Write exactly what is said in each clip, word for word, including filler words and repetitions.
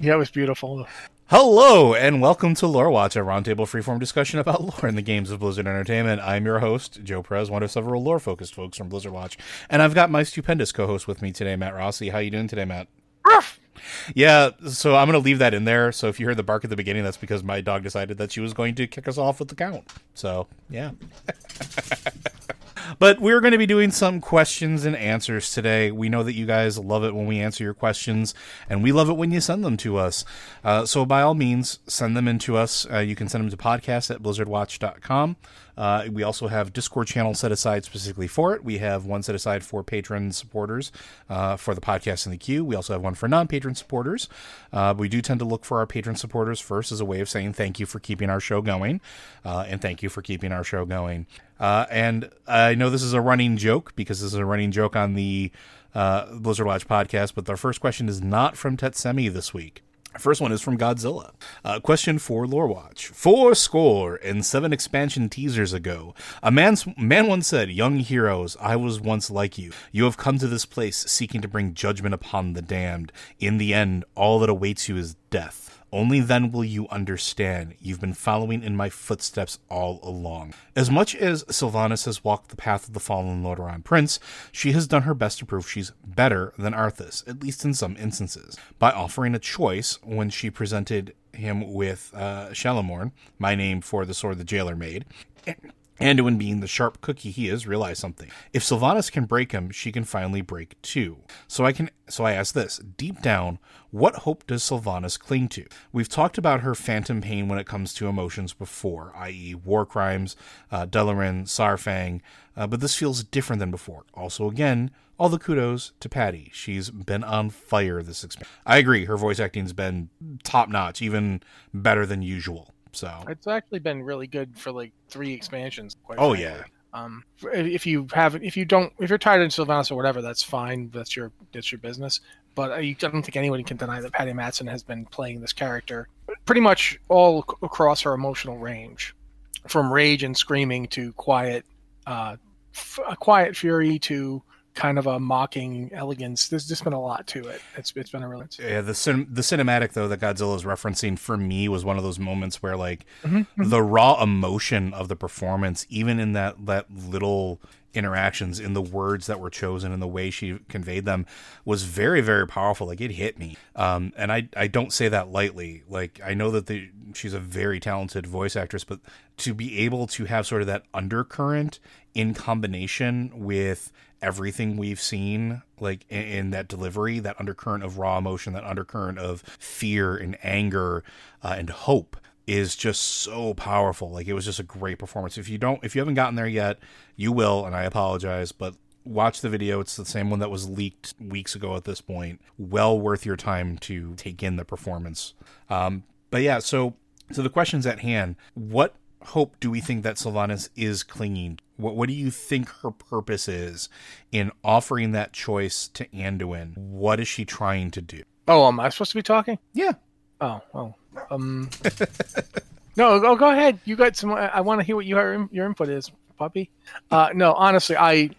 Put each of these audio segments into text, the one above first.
Yeah, it was beautiful. Hello, and welcome to Lore Watch, a roundtable freeform discussion about lore in the games of Blizzard Entertainment. I'm your host, Joe Perez, one of several lore-focused folks from Blizzard Watch, and I've got my stupendous co-host with me today, Matt Rossi. How you doing today, Matt? Ruff! Yeah, so I'm going to leave that in there, so if you heard the bark at the beginning, that's because my dog decided that she was going to kick us off with the count. So, yeah. But we're going to be doing some questions and answers today. We know that you guys love it when we answer your questions, and we love it when you send them to us. Uh, so by all means, send them in to us. Uh, you can send them to podcast at blizzard watch dot com. Uh, we also have Discord channels set aside specifically for it. We have one set aside for patron supporters uh, for the podcast in the queue. We also have one for non-patron supporters. Uh, we do tend to look for our patron supporters first as a way of saying thank you for keeping our show going, uh, and thank you for keeping our show going. Uh, and I know this is a running joke because this is a running joke on the uh, Blizzard Watch podcast, but our first question is not from Tetsumi this week. Our first one is from Godzilla. Uh, question for Lore Watch. Four score and seven expansion teasers ago, a man's, man once said, "Young heroes, I was once like you. You have come to this place seeking to bring judgment upon the damned. In the end, all that awaits you is death. Only then will you understand. You've been following in my footsteps all along." As much as Sylvanas has walked the path of the fallen Lordaeron Prince, she has done her best to prove she's better than Arthas, at least in some instances, by offering a choice when she presented him with uh, Shalamorn, my name for the sword the Jailer made. Anduin, being the sharp cookie he is, realized something. If Sylvanas can break him, she can finally break too. So I can. So I ask this, deep down, what hope does Sylvanas cling to? We've talked about her phantom pain when it comes to emotions before, that is war crimes, uh, Dalaran, Sarfang, uh, but this feels different than before. Also, again, all the kudos to Patty. She's been on fire this experience. I agree, her voice acting's been top-notch, even better than usual. So it's actually been really good for like three expansions. Quite oh frankly. yeah. Um, if you haven't, if you don't, if you're tired of Sylvanas or whatever, that's fine. That's your that's your business. But I don't think anyone can deny that Patty Mattson has been playing this character pretty much all across her emotional range, from rage and screaming to quiet, uh, f- a quiet fury to kind of a mocking elegance. There's just been a lot to it. It's it's been a real yeah. The cin- the cinematic though that Godzilla is referencing for me was one of those moments where like mm-hmm. the raw emotion of the performance, even in that that little interactions, in the words that were chosen and the way she conveyed them, was very very powerful. Like it hit me, um, and I I don't say that lightly. Like I know that the she's a very talented voice actress, but to be able to have sort of that undercurrent in combination with everything we've seen, like in, in that delivery, that undercurrent of raw emotion, that undercurrent of fear and anger uh, and hope is just so powerful. Like it was just a great performance. If you don't, if you haven't gotten there yet, you will. And I apologize, but watch the video. It's the same one that was leaked weeks ago at this point. Well worth your time to take in the performance. Um, but yeah, so, so the questions at hand, what hope do we think that Sylvanas is clinging to? What what do you think her purpose is in offering that choice to Anduin? What is she trying to do? Oh, am I supposed to be talking? Yeah. Oh, oh. Um. No, oh, go ahead. You got some. I want to hear what your your input is, puppy. Uh, no, honestly, I.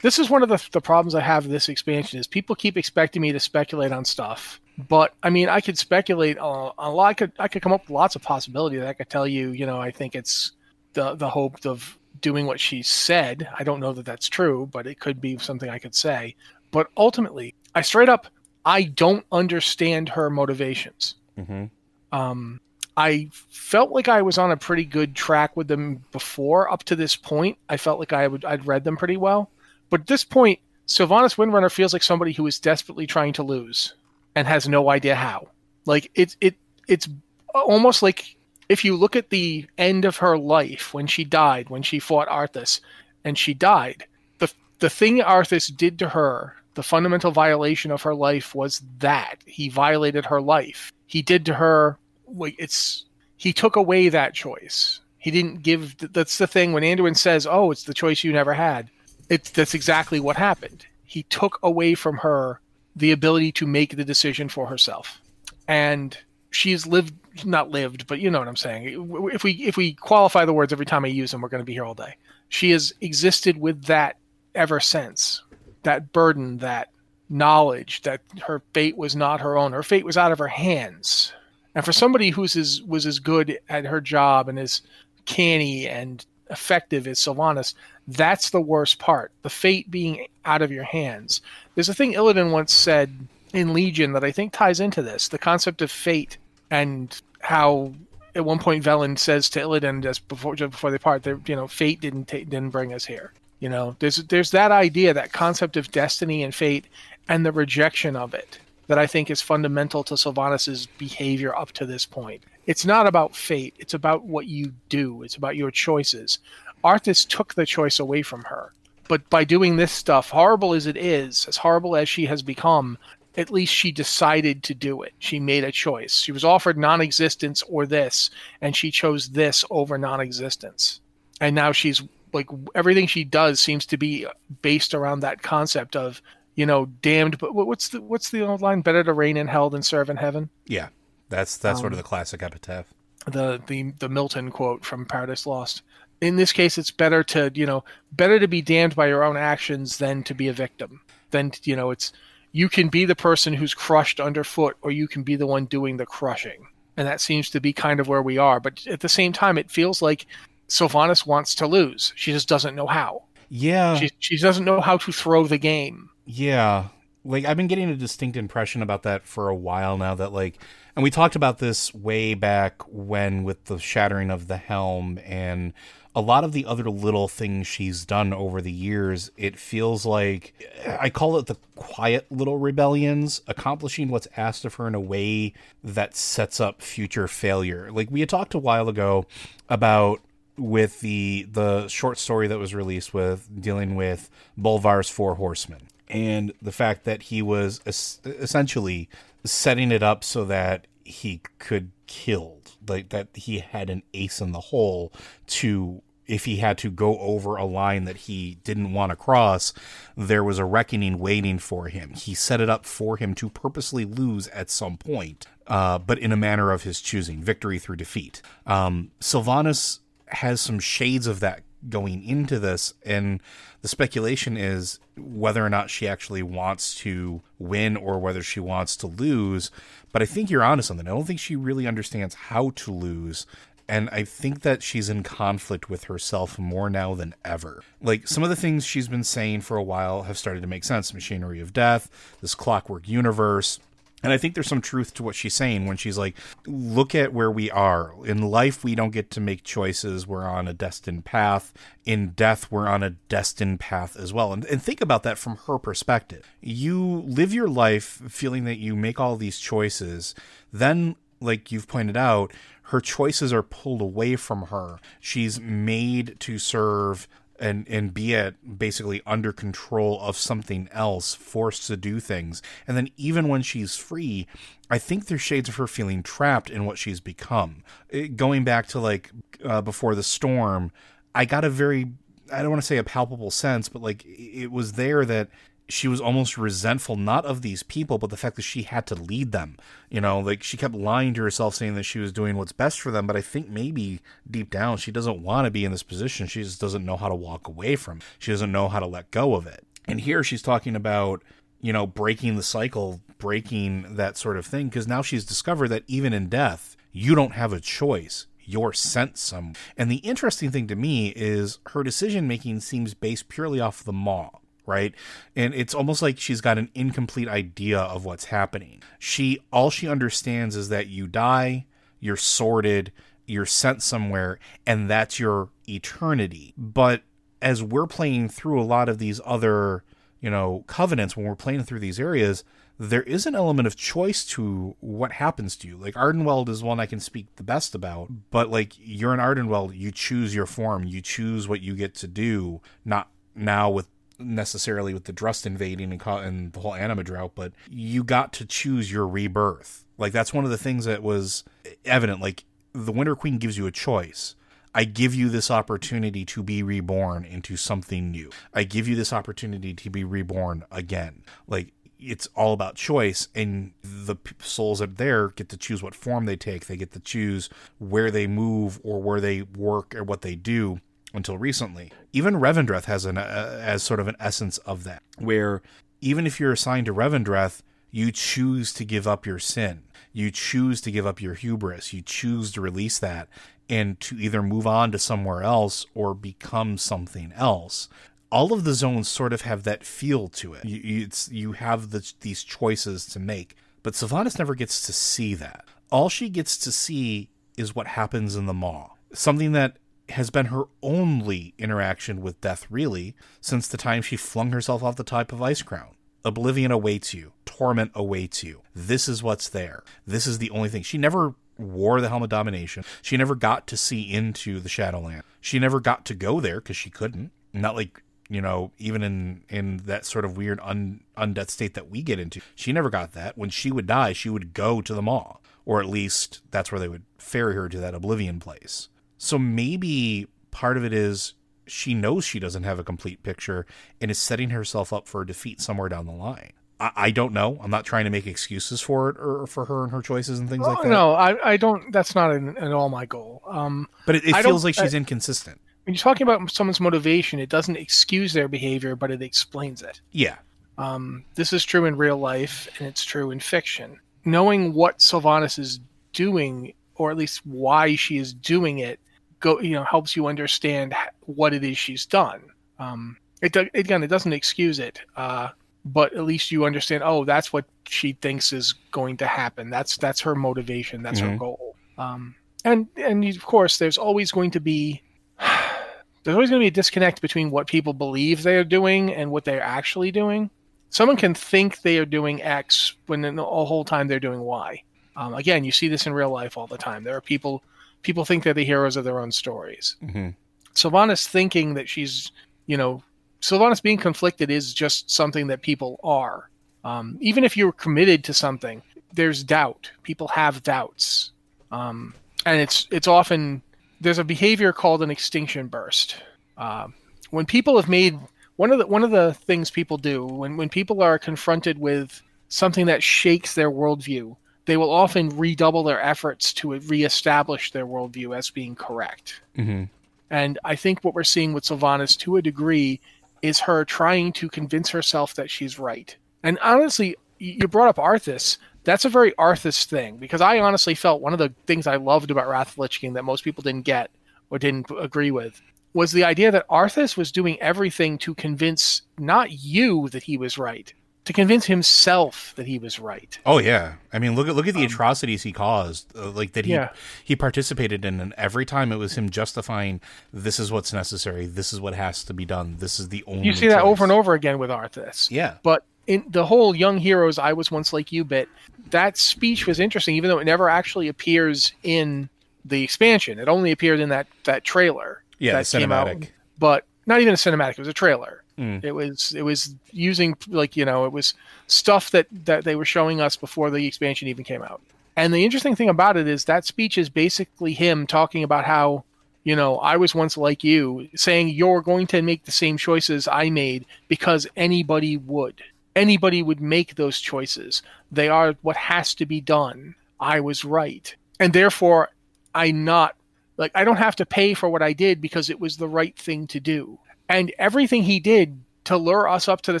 This is one of the the problems I have with this expansion is people keep expecting me to speculate on stuff. But I mean, I could speculate uh, a lot. I could I could come up with lots of possibilities. I could tell you, you know, I think it's the the hope of doing what she said. I don't know that that's true, but it could be something I could say. But ultimately, I straight up I don't understand her motivations. Mm-hmm. Um, I felt like I was on a pretty good track with them before up to this point. I felt like I would I'd read them pretty well, but at this point, Sylvanas Windrunner feels like somebody who is desperately trying to lose. And has no idea how. Like it, it, it's almost like if you look at the end of her life when she died, when she fought Arthas, and she died. the The thing Arthas did to her, the fundamental violation of her life, was that he violated her life. He did to her. Like it's he took away that choice. He didn't give. That's the thing when Anduin says, "Oh, it's the choice you never had." It's that's exactly what happened. He took away from her the ability to make the decision for herself. And she's lived, not lived, but you know what I'm saying. If we if we qualify the words every time I use them, we're going to be here all day. She has existed with that ever since. That burden, that knowledge, that her fate was not her own. Her fate was out of her hands. And for somebody who's as, was as good at her job and as canny and effective as Sylvanas, that's the worst part. The fate being out of your hands. There's a thing Illidan once said in Legion that I think ties into this, the concept of fate and how at one point Velen says to Illidan just before just before they part, you know, fate didn't ta- didn't bring us here. You know, there's there's that idea, that concept of destiny and fate and the rejection of it that I think is fundamental to Sylvanas's behavior up to this point. It's not about fate. It's about what you do. It's about your choices. Arthas took the choice away from her. But by doing this stuff, horrible as it is, as horrible as she has become, at least she decided to do it. She made a choice. She was offered non-existence or this, and she chose this over non-existence. And now she's, like, everything she does seems to be based around that concept of, you know, damned, but what's the what's the old line? Better to reign in hell than serve in heaven? Yeah, that's that's um, sort of the classic epitaph. The, the, the Milton quote from Paradise Lost. In this case, it's better to, you know, better to be damned by your own actions than to be a victim. Then, you know, it's, you can be the person who's crushed underfoot, or you can be the one doing the crushing. And that seems to be kind of where we are. But at the same time, it feels like Sylvanas wants to lose. She just doesn't know how. Yeah. She, she doesn't know how to throw the game. Yeah. Like, I've been getting a distinct impression about that for a while now that, like, and we talked about this way back when with the shattering of the helm and a lot of the other little things she's done over the years. It feels like, I call it the quiet little rebellions, accomplishing what's asked of her in a way that sets up future failure. Like we had talked a while ago about with the the short story that was released with dealing with Bolvar's Four Horsemen and the fact that he was es- essentially setting it up so that he could kill, like that he had an ace in the hole to... if he had to go over a line that he didn't want to cross, there was a reckoning waiting for him. He set it up for him to purposely lose at some point, uh, but in a manner of his choosing, victory through defeat. Um, Sylvanas has some shades of that going into this, and the speculation is whether or not she actually wants to win or whether she wants to lose. But I think you're onto something. I don't think she really understands how to lose. And I think that she's in conflict with herself more now than ever. Like, some of the things she's been saying for a while have started to make sense. Machinery of Death, this clockwork universe. And I think there's some truth to what she's saying when she's like, look at where we are. In life, we don't get to make choices. We're on a destined path. In death, we're on a destined path as well. And, and think about that from her perspective. You live your life feeling that you make all these choices. Then, like you've pointed out, her choices are pulled away from her. She's made to serve and, and be at basically under control of something else, forced to do things. And then even when she's free, I think there's shades of her feeling trapped in what she's become. It, going back to like uh, before the storm, I got a very, I don't want to say a palpable sense, but like it was there that she was almost resentful, not of these people, but the fact that she had to lead them. You know, like, she kept lying to herself, saying that she was doing what's best for them. But I think maybe deep down, she doesn't want to be in this position. She just doesn't know how to walk away from it. She doesn't know how to let go of it. And here she's talking about, you know, breaking the cycle, breaking that sort of thing. Because now she's discovered that even in death, you don't have a choice. You're sent some. And the interesting thing to me is her decision-making seems based purely off the Maw. Right? And it's almost like she's got an incomplete idea of what's happening. She, all she understands is that you die, you're sorted, you're sent somewhere, and that's your eternity. But as we're playing through a lot of these other, you know, covenants, when we're playing through these areas, there is an element of choice to what happens to you. Like, Ardenweald is one I can speak the best about, but like, you're in Ardenweald, you choose your form, you choose what you get to do, not now with necessarily with the Drust invading and, ca- and the whole anima drought, but you got to choose your rebirth. Like, that's one of the things that was evident. Like, the Winter Queen gives you a choice. I give you this opportunity to be reborn into something new. I give you this opportunity to be reborn again. Like, it's all about choice, and the souls up there get to choose what form they take. They get to choose where they move or where they work or what they do. Until recently, even Revendreth has an uh, as sort of an essence of that, where even if you're assigned to Revendreth, you choose to give up your sin, you choose to give up your hubris, you choose to release that and to either move on to somewhere else or become something else. All of the zones sort of have that feel to it. You you, it's, you have the, these choices to make, but Sylvanas never gets to see that. All she gets to see is what happens in the Maw, something that has been her only interaction with death, really, since the time she flung herself off the top of Ice Crown. Oblivion awaits you. Torment awaits you. This is what's there. This is the only thing. She never wore the Helm of Domination. She never got to see into the Shadowlands. She never got to go there because she couldn't. Not like, you know, even in, in that sort of weird un, undeath state that we get into. She never got that. When she would die, she would go to the Maw. Or at least that's where they would ferry her to that Oblivion place. So maybe part of it is she knows she doesn't have a complete picture and is setting herself up for a defeat somewhere down the line. I, I don't know. I'm not trying to make excuses for it or for her and her choices and things oh, like that. No, I, I don't. That's not an, an all my goal. Um, but it, it feels like she's I, inconsistent. When you're talking about someone's motivation, it doesn't excuse their behavior, but it explains it. Yeah. Um, this is true in real life, and it's true in fiction. Knowing what Sylvanas is doing, or at least why she is doing it, Go, you know, helps you understand what it is she's done. Um, it, it again, it doesn't excuse it, uh, but at least you understand. Oh, that's what she thinks is going to happen. That's that's her motivation. That's mm-hmm. her goal. Um, and and of course, there's always going to be there's always going to be a disconnect between what people believe they are doing and what they're actually doing. Someone can think they are doing X when the whole time they're doing Y. Um, again, you see this in real life all the time. There are people. People think they're the heroes of their own stories. Mm-hmm. Sylvanas thinking that she's, you know, Sylvanas being conflicted is just something that people are. Um, even if you're committed to something, there's doubt. People have doubts. Um, and it's it's often, there's a behavior called an extinction burst. Uh, when people have made, one of the one of the things people do, when, when people are confronted with something that shakes their worldview, they will often redouble their efforts to reestablish their worldview as being correct. Mm-hmm. And I think what we're seeing with Sylvanas to a degree is her trying to convince herself that she's right. And honestly, you brought up Arthas. That's a very Arthas thing, because I honestly felt one of the things I loved about Wrath of the Lich King that most people didn't get or didn't agree with was the idea that Arthas was doing everything to convince not you that he was right, to convince himself that he was right. Oh yeah, I mean, look at look at the um, atrocities he caused, uh, like that he yeah. he participated in, and every time it was him justifying, this is what's necessary, this is what has to be done, this is the only. You see choice. That over and over again with Arthas. Yeah, but in the whole "Young Heroes, I was once like you" bit, that speech was interesting, even though it never actually appears in the expansion. It only appeared in that that trailer. Yeah, that the cinematic. Came out, but not even a cinematic. It was a trailer. Mm. It was it was using, like, you know, it was stuff that, that they were showing us before the expansion even came out. And the interesting thing about it is that speech is basically him talking about how, you know, I was once like you, saying you're going to make the same choices I made because anybody would. Anybody would make those choices. They are what has to be done. I was right. And therefore, I not, like, I don't have to pay for what I did because it was the right thing to do. And everything he did to lure us up to the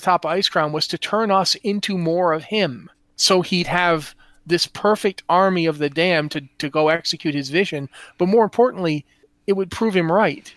top of Ice Crown was to turn us into more of him. So he'd have this perfect army of the damned to, to go execute his vision. But more importantly, it would prove him right.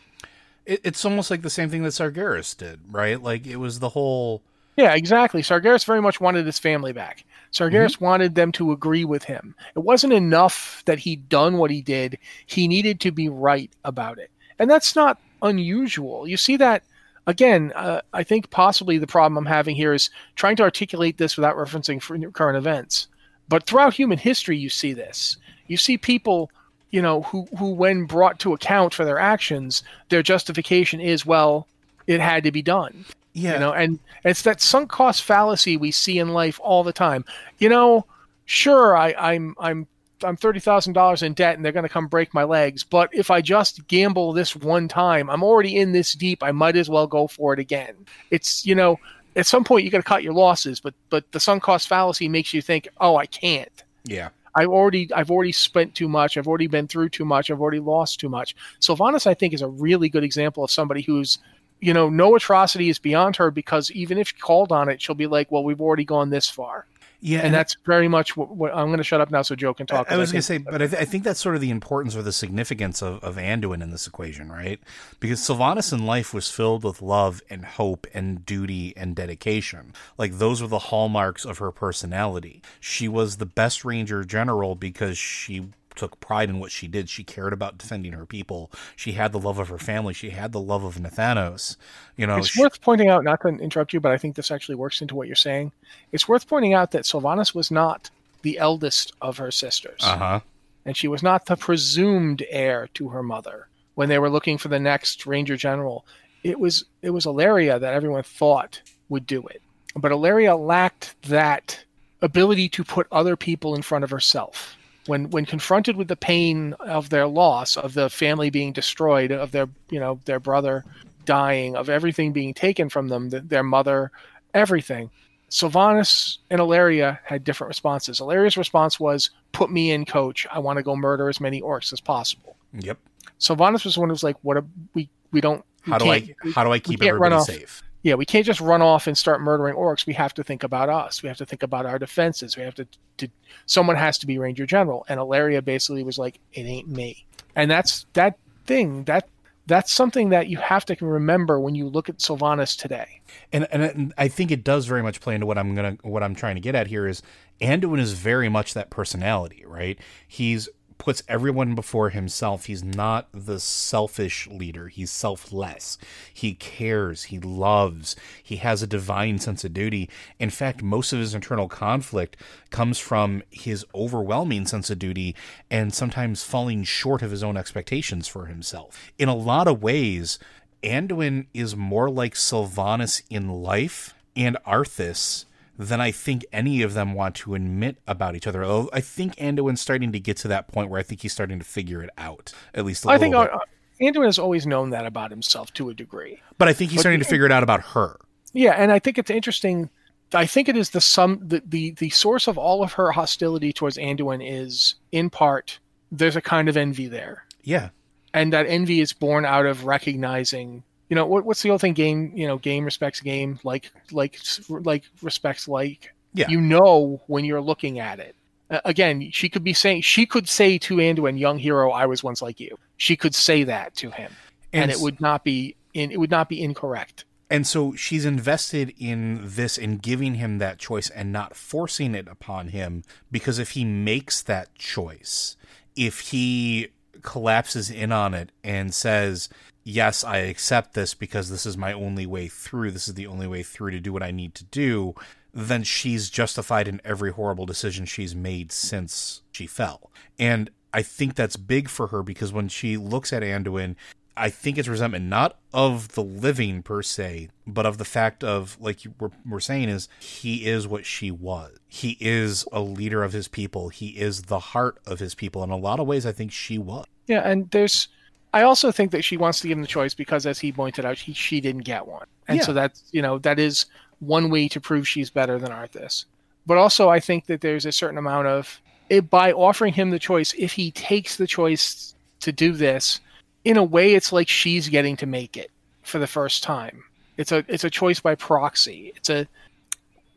It, it's almost like the same thing that Sargeras did, right? Like, it was the whole... Yeah, exactly. Sargeras very much wanted his family back. Sargeras mm-hmm. wanted them to agree with him. It wasn't enough that he'd done what he did. He needed to be right about it. And that's not unusual. You see that, again, uh, I think possibly the problem I'm having here is trying to articulate this without referencing current events. But throughout human history, you see this. You see people, you know, who, who when brought to account for their actions, their justification is, well, it had to be done. Yeah, you know, and it's that sunk cost fallacy we see in life all the time. You know, sure, I, I'm I'm I'm thirty thousand dollars in debt, and they're going to come break my legs. But if I just gamble this one time, I'm already in this deep. I might as well go for it again. It's, you know, at some point you got to cut your losses, but but the sunk cost fallacy makes you think, oh, I can't. Yeah, I already I've already spent too much. I've already been through too much. I've already lost too much. Sylvanas, I think, is a really good example of somebody who's, you know, no atrocity is beyond her, because even if she called on it, she'll be like, well, we've already gone this far. Yeah. And, and that's very much what, what I'm going to shut up now so Joe can talk. I, I was going to say, but I, th- I think that's sort of the importance or the significance of, of Anduin in this equation, right? Because Sylvanas in life was filled with love and hope and duty and dedication. Like, those were the hallmarks of her personality. She was the best Ranger General because she took pride in what she did. She cared about defending her people. She had the love of her family. She had the love of Nathanos. You know, it's she... worth pointing out, not to interrupt you, but I think this actually works into what you're saying. It's worth pointing out that Sylvanas was not the eldest of her sisters. Uh-huh. And she was not the presumed heir to her mother when they were looking for the next Ranger General. It was, it was Ilaria that everyone thought would do it. But Ilaria lacked that ability to put other people in front of herself. When when confronted with the pain of their loss, of the family being destroyed, of their, you know, their brother dying, of everything being taken from them, the, their mother, everything, Sylvanas and Ilaria had different responses. Ilaria's response was, "Put me in, coach. I want to go murder as many orcs as possible." Yep. Sylvanas was the one who was like, "What? A, we we don't. We how do I how do I keep everybody safe?" Yeah, we can't just run off and start murdering orcs. We have to think about us. We have to think about our defenses. We have to, to someone has to be Ranger General. And Ilaria basically was like, it ain't me. And that's that thing, that that's something that you have to remember when you look at Sylvanas today. And and I think it does very much play into what I'm gonna what I'm trying to get at here is Anduin is very much that personality, right? He's puts everyone before himself. He's not the selfish leader. He's selfless. He cares. He loves. He has a divine sense of duty. In fact, most of his internal conflict comes from his overwhelming sense of duty and sometimes falling short of his own expectations for himself. In a lot of ways, Anduin is more like Sylvanas in life and Arthas than I think any of them want to admit about each other. Although I think Anduin's starting to get to that point where I think he's starting to figure it out, at least a I little think bit. Anduin has always known that about himself to a degree. But I think he's but starting the, to figure it out about her. Yeah, and I think it's interesting. I think it is the sum, the, the, the source of all of her hostility towards Anduin is, in part, there's a kind of envy there. Yeah. And that envy is born out of recognizing... You know, what, what's the old thing? Game, you know, game respects game, like, like, like respects like. Yeah. You know, when you're looking at it. Uh, again, she could be saying, she could say to Anduin, "Young hero, I was once like you." She could say that to him, and, and it would not be in, it would not be incorrect. And so she's invested in this and giving him that choice and not forcing it upon him, because if he makes that choice, if he collapses in on it and says, yes, I accept this because this is my only way through. This is the only way through to do what I need to do. Then she's justified in every horrible decision she's made since she fell. And I think that's big for her, because when she looks at Anduin, I think it's resentment, not of the living per se, but of the fact of, like you were, we're saying, is he is what she was. He is a leader of his people. He is the heart of his people. In a lot of ways, I think she was. Yeah, and there's... I also think that she wants to give him the choice because, as he pointed out, he, she didn't get one. And yeah. so that's, you know, that is one way to prove she's better than Arthas. But also I think that there's a certain amount of, it, by offering him the choice, if he takes the choice to do this, in a way it's like she's getting to make it for the first time. It's a it's a choice by proxy. It's a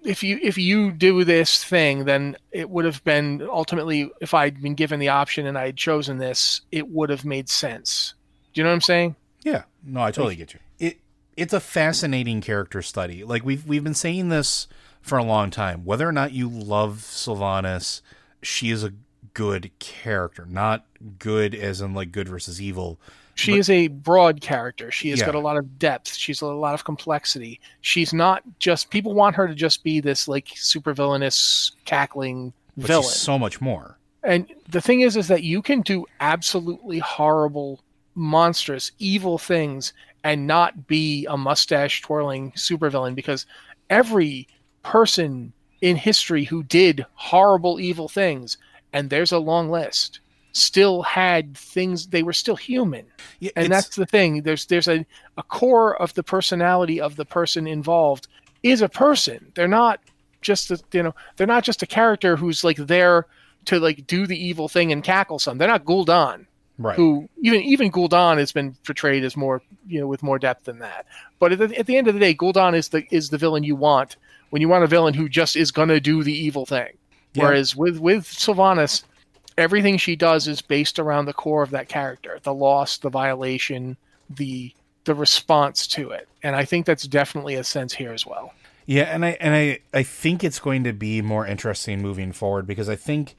if you if you do this thing, then it would have been ultimately, if I'd been given the option and I had chosen this, it would have made sense. Do you know what I'm saying? Yeah. No, I totally like, get you. It it's a fascinating character study. Like we've we've been saying this for a long time. Whether or not you love Sylvanas, she is a good character. Not good as in like good versus evil. She but, is a broad character. She has yeah. got a lot of depth. She's a lot of complexity. She's not just... People want her to just be this, like, supervillainous, cackling but villain. She's so much more. And the thing is, is that you can do absolutely horrible, monstrous, evil things and not be a mustache-twirling supervillain, because every person in history who did horrible, evil things, and there's a long list... still had things, they were still human. Yeah, and that's the thing. There's there's a, a core of the personality of the person involved is a person. They're not just a, you know, they're not just a character who's like there to like do the evil thing and cackle some. They're not Gul'dan. Right. Who even even Gul'dan has been portrayed as more, you know, with more depth than that. But at the, at the end of the day, Gul'dan is the is the villain you want when you want a villain who just is gonna do the evil thing. Yeah. Whereas with with Sylvanas, everything she does is based around the core of that character, the loss, the violation, the the response to it. And I think that's definitely a sense here as well. Yeah, and I and I, I think it's going to be more interesting moving forward, because I think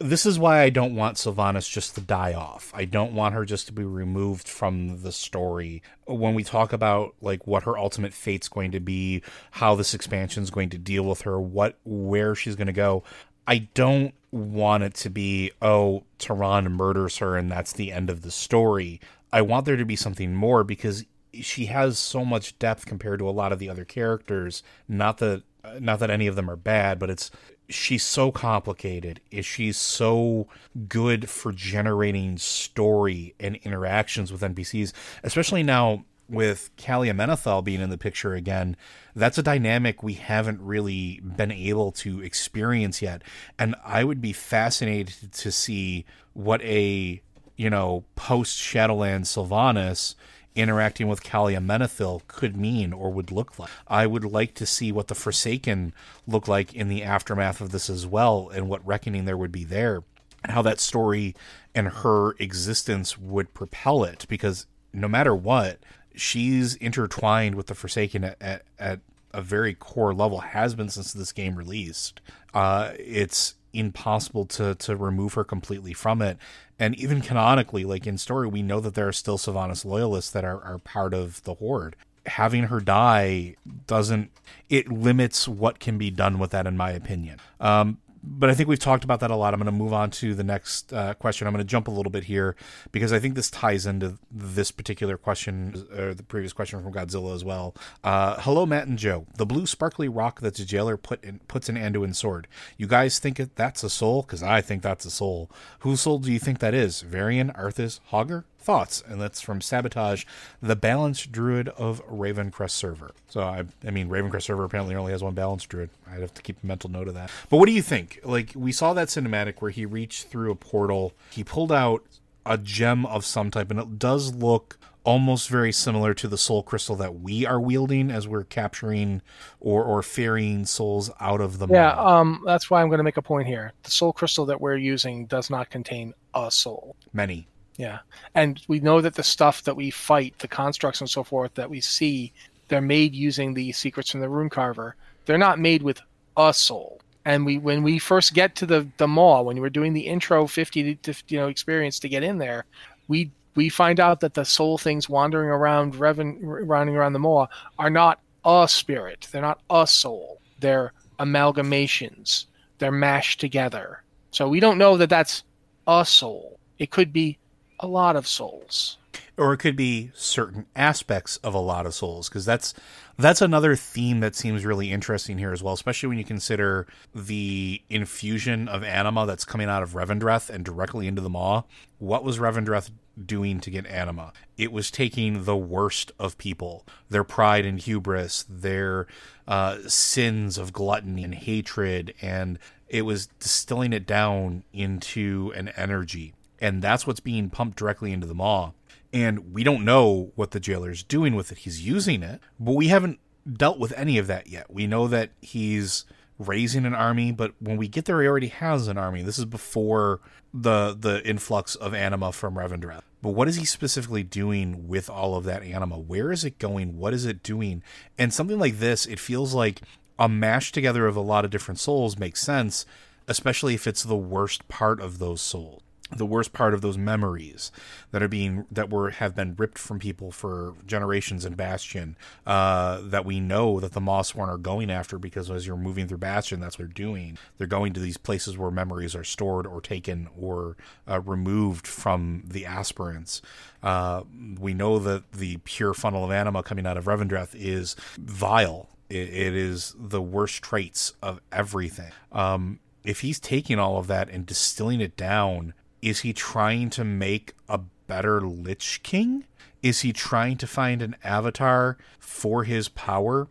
this is why I don't want Sylvanas just to die off. I don't want her just to be removed from the story. When we talk about like what her ultimate fate's going to be, how this expansion is going to deal with her, what where she's going to go, I don't want it to be, oh, Taran murders her and that's the end of the story. I want there to be something more, because she has so much depth compared to a lot of the other characters. Not that not that any of them are bad, but it's she's so complicated. She's so good for generating story and interactions with N P Cs, especially now with Callie Amenethal being in the picture again. That's a dynamic we haven't really been able to experience yet. And I would be fascinated to see what a, you know, post-Shadowlands Sylvanas interacting with Callie Amenethal could mean or would look like. I would like to see what the Forsaken look like in the aftermath of this as well, and what reckoning there would be there, and how that story and her existence would propel it. Because no matter what, she's intertwined with the Forsaken at, at, at a very core level, has been since this game released. Uh, it's impossible to to remove her completely from it. And even canonically, like in story, we know that there are still Sylvanas loyalists that are, are part of the Horde. Having her die doesn't... It limits what can be done with that, in my opinion. Um, but I think we've talked about that a lot. I'm going to move on to the next uh, question. I'm going to jump a little bit here because I think this ties into this particular question, or the previous question from Godzilla as well. Uh, hello, Matt and Joe. The blue sparkly rock that the Jailer put in, puts an Anduin sword. You guys think that's a soul? Because I think that's a soul. Whose soul do you think that is? Varian, Arthas, Hogger? Thoughts? And that's from Sabotage, the balanced druid of Ravencrest server. So I, I mean, Ravencrest server apparently only has one balanced druid. I'd have to keep a mental note of that. But what do you think? Like, we saw that cinematic where he reached through a portal, he pulled out a gem of some type, and it does look almost very similar to the soul crystal that we are wielding as we're capturing or or ferrying souls out of the yeah. Mall. Um, that's why I'm going to make a point here. The soul crystal that we're using does not contain a soul. Many. Yeah, and we know that the stuff that we fight, the constructs and so forth that we see, they're made using the secrets from the Rune Carver. They're not made with a soul. And we, when we first get to the the Maw, when we're doing the intro fifty to, you know, experience to get in there, we we find out that the soul things wandering around, reven, running around the Maw are not a spirit. They're not a soul. They're amalgamations. They're mashed together. So we don't know that that's a soul. It could be a lot of souls, or it could be certain aspects of a lot of souls, because that's that's another theme that seems really interesting here as well, especially when you consider the infusion of anima that's coming out of Revendreth and directly into the Maw. What was Revendreth doing to get anima. It was taking the worst of people, their pride and hubris, their uh, sins of gluttony and hatred, and it was distilling it down into an energy. And that's what's being pumped directly into the Maw. And we don't know what the Jailer's doing with it. He's using it, but we haven't dealt with any of that yet. We know that he's raising an army, but when we get there, he already has an army. This is before the the influx of anima from Revendreth. But what is he specifically doing with all of that anima? Where is it going? What is it doing? And something like this, it feels like a mash together of a lot of different souls makes sense, especially if it's the worst part of those souls, the worst part of those memories that are being that were have been ripped from people for generations in Bastion, uh, that we know that the Maw Sworn are going after, because as you're moving through Bastion, that's what they're doing. They're going to these places where memories are stored or taken or uh, removed from the aspirants. Uh, we know that the pure funnel of anima coming out of Revendreth is vile. It, it is the worst traits of everything. Um, if he's taking all of that and distilling it down, is he trying to make a better Lich King? Is he trying to find an avatar for his power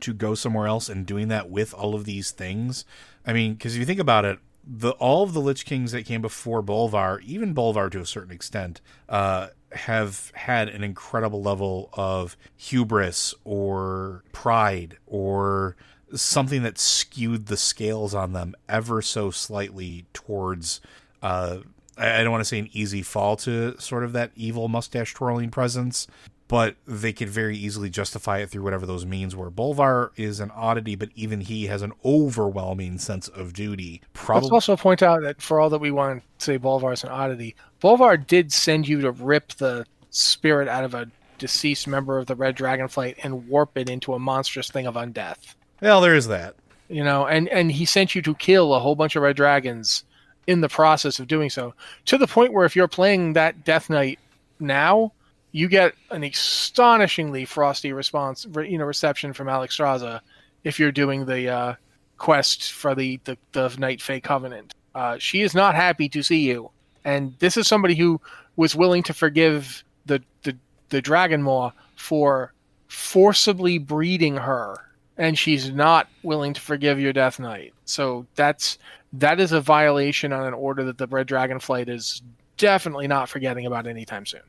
to go somewhere else and doing that with all of these things? I mean, because if you think about it, the all of the Lich Kings that came before Bolvar, even Bolvar to a certain extent, uh, have had an incredible level of hubris or pride or something that skewed the scales on them ever so slightly towards... Uh, I don't want to say an easy fall to sort of that evil mustache twirling presence, but they could very easily justify it through whatever those means were. Bolvar is an oddity, but even he has an overwhelming sense of duty. Probably- Let's also point out that for all that we want to say Bolvar is an oddity, Bolvar did send you to rip the spirit out of a deceased member of the Red Dragonflight and warp it into a monstrous thing of undeath. Well, there is that. You know, and, and he sent you to kill a whole bunch of Red Dragons in the process of doing so, to the point where if you're playing that Death Knight now, you get an astonishingly frosty response, re, you know, reception from Alex Straza if you're doing the uh, quest for the, the, the Knight Fae Covenant. Uh, she is not happy to see you. And this is somebody who was willing to forgive the, the, the Dragon Maw for forcibly breeding her, and she's not willing to forgive your Death Knight. So that's that is a violation on an order that the Red Dragonflight is definitely not forgetting about anytime soon.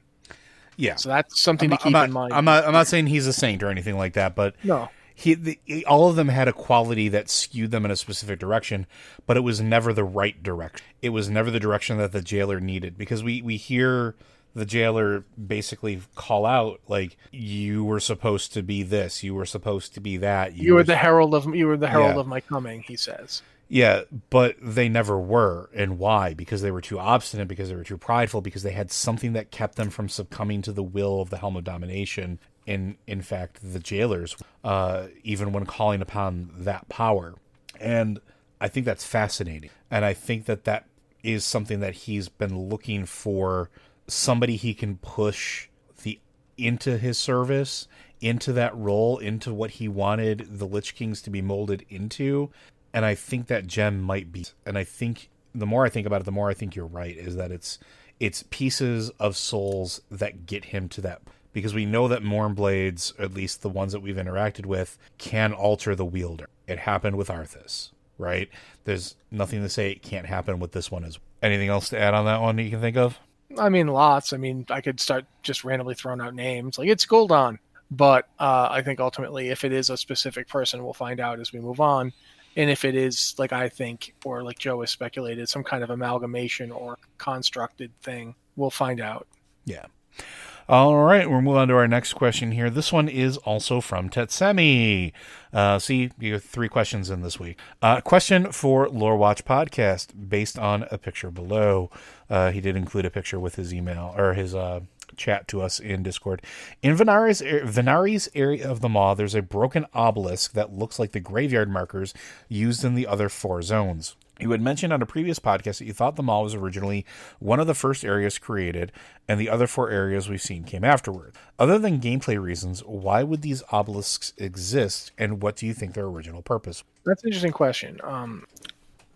Yeah. So that's something I'm, to keep I'm in not, mind. I'm not, I'm not saying he's a saint or anything like that, but no. he, the, he all of them had a quality that skewed them in a specific direction, but it was never the right direction. It was never the direction that the Jailer needed, because we, we hear... the Jailer basically call out, like, you were supposed to be this, you were supposed to be that. You, you were the herald of you were the herald yeah. of my coming, he says. Yeah, but they never were. And why? Because they were too obstinate, because they were too prideful, because they had something that kept them from succumbing to the will of the Helm of Domination. And in fact, the Jailers, uh, even when calling upon that power. And I think that's fascinating. And I think that that is something that he's been looking for, somebody he can push the into his service, into that role, into what he wanted the Lich Kings to be molded into. And I think that gem might be, and I think the more I think about it, the more I think you're right, is that it's it's pieces of souls that get him to that, because we know that Mornblades, at least the ones that we've interacted with, can alter the wielder. It happened with Arthas, right? There's nothing to say it can't happen with this one. Is anything else to add on that one that you can think of? I mean, lots. I mean, I could start just randomly throwing out names. Like, it's Gul'dan. But uh, I think ultimately, if it is a specific person, we'll find out as we move on. And if it is, like I think, or like Joe has speculated, some kind of amalgamation or constructed thing, we'll find out. Yeah. All right, we'll move on to our next question here. This one is also from Tetsumi. Uh, see, you have three questions in this week. Uh, question for Lore Watch Podcast based on a picture below. Uh, he did include a picture with his email or his uh, chat to us in Discord. In Venari's, er, Venari's area of the Maw, there's a broken obelisk that looks like the graveyard markers used in the other four zones. You had mentioned on a previous podcast that you thought the Maw was originally one of the first areas created, and the other four areas we've seen came afterward. Other than gameplay reasons, why would these obelisks exist, and what do you think their original purpose was? That's an interesting question. Um,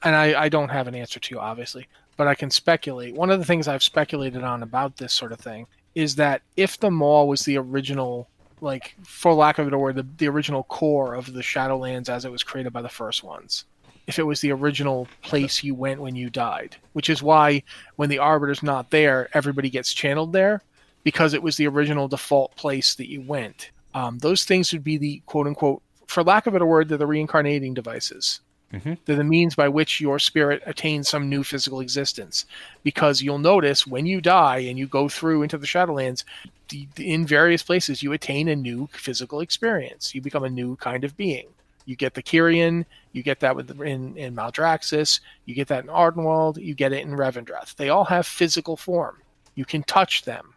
and I, I don't have an answer to, obviously, but I can speculate. One of the things I've speculated on about this sort of thing is that if the Maw was the original, like, for lack of a better word, the, the original core of the Shadowlands as it was created by the first ones, if it was the original place you went when you died, which is why when the Arbiter's not there, everybody gets channeled there, because it was the original default place that you went. Um, those things would be the quote-unquote, for lack of a better word, they're the reincarnating devices. Mm-hmm. They're the means by which your spirit attains some new physical existence. Because you'll notice when you die and you go through into the Shadowlands, the, the, in various places you attain a new physical experience. You become a new kind of being. You get the Kyrian, you get that with the, in, in Maldraxxus, you get that in Ardenweald, you get it in Revendreth. They all have physical form. You can touch them.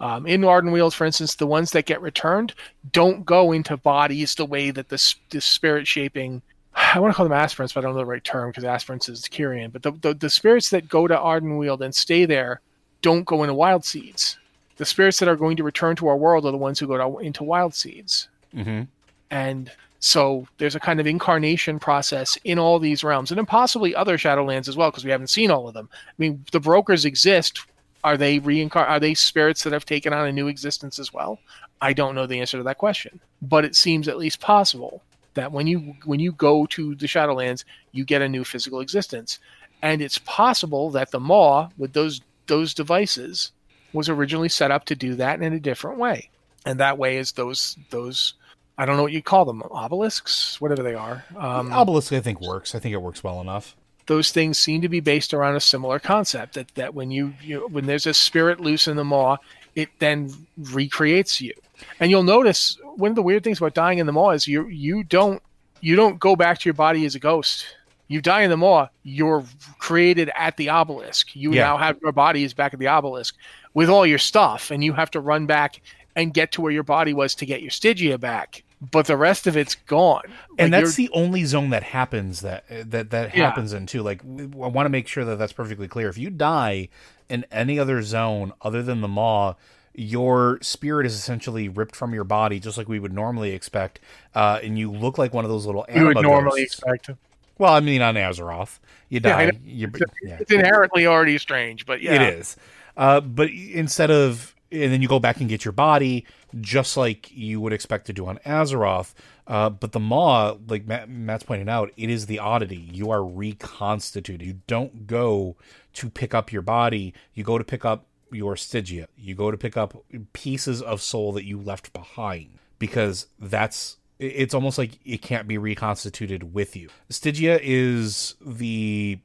Um, in Ardenweald, for instance, the ones that get returned don't go into bodies the way that the, the spirit shaping... I want to call them aspirants, but I don't know the right term because aspirants is Kyrian. But the, the the spirits that go to Ardenweald and stay there don't go into wild seeds. The spirits that are going to return to our world are the ones who go to, into wild seeds. Mm-hmm. And so there's a kind of incarnation process in all these realms, and then possibly other Shadowlands as well, because we haven't seen all of them. I mean, the brokers exist. Are they reincarn? Are they spirits that have taken on a new existence as well? I don't know the answer to that question, but it seems at least possible that when you when you go to the Shadowlands, you get a new physical existence. And it's possible that the Maw, with those those devices, was originally set up to do that in a different way. And that way is those, those I don't know what you call them, obelisks? Whatever they are. Um, the obelisk, I think, works. I think it works well enough. Those things seem to be based around a similar concept, that, that when you, you when there's a spirit loose in the Maw, it then recreates you. And you'll notice one of the weird things about dying in the Maw is you you don't you don't go back to your body as a ghost. You die in the Maw, you're created at the obelisk. You yeah. now have your body is back at the obelisk with all your stuff, and you have to run back and get to where your body was to get your Stygia back. But the rest of it's gone. And like that's the only zone that happens that that, that yeah. happens in too. Like, I want to make sure that that's perfectly clear. If you die in any other zone other than the Maw, your spirit is essentially ripped from your body, just like we would normally expect, uh, and you look like one of those little animal ghosts. We would normally expect. Well, I mean, on Azeroth, you die. Yeah, you're, yeah. It's inherently already strange, but yeah. It is. Uh, but instead of... And then you go back and get your body, just like you would expect to do on Azeroth. Uh, but the Maw, like Matt, Matt's pointed out, it is the oddity. You are reconstituted. You don't go to pick up your body. You go to pick up your Stygia. You go to pick up pieces of soul that you left behind, because that's it's almost like it can't be reconstituted with you. Stygia is the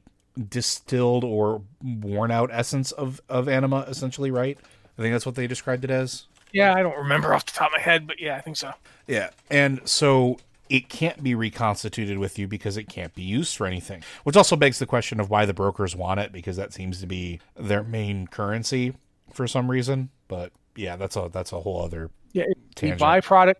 distilled or worn out essence of, of anima, essentially, right? I think that's what they described it as. Yeah, I don't remember off the top of my head, but yeah, I think so. Yeah, and so it can't be reconstituted with you because it can't be used for anything, which also begs the question of why the brokers want it, because that seems to be their main currency for some reason. But yeah, that's a that's a whole other yeah. It, tangent. The byproduct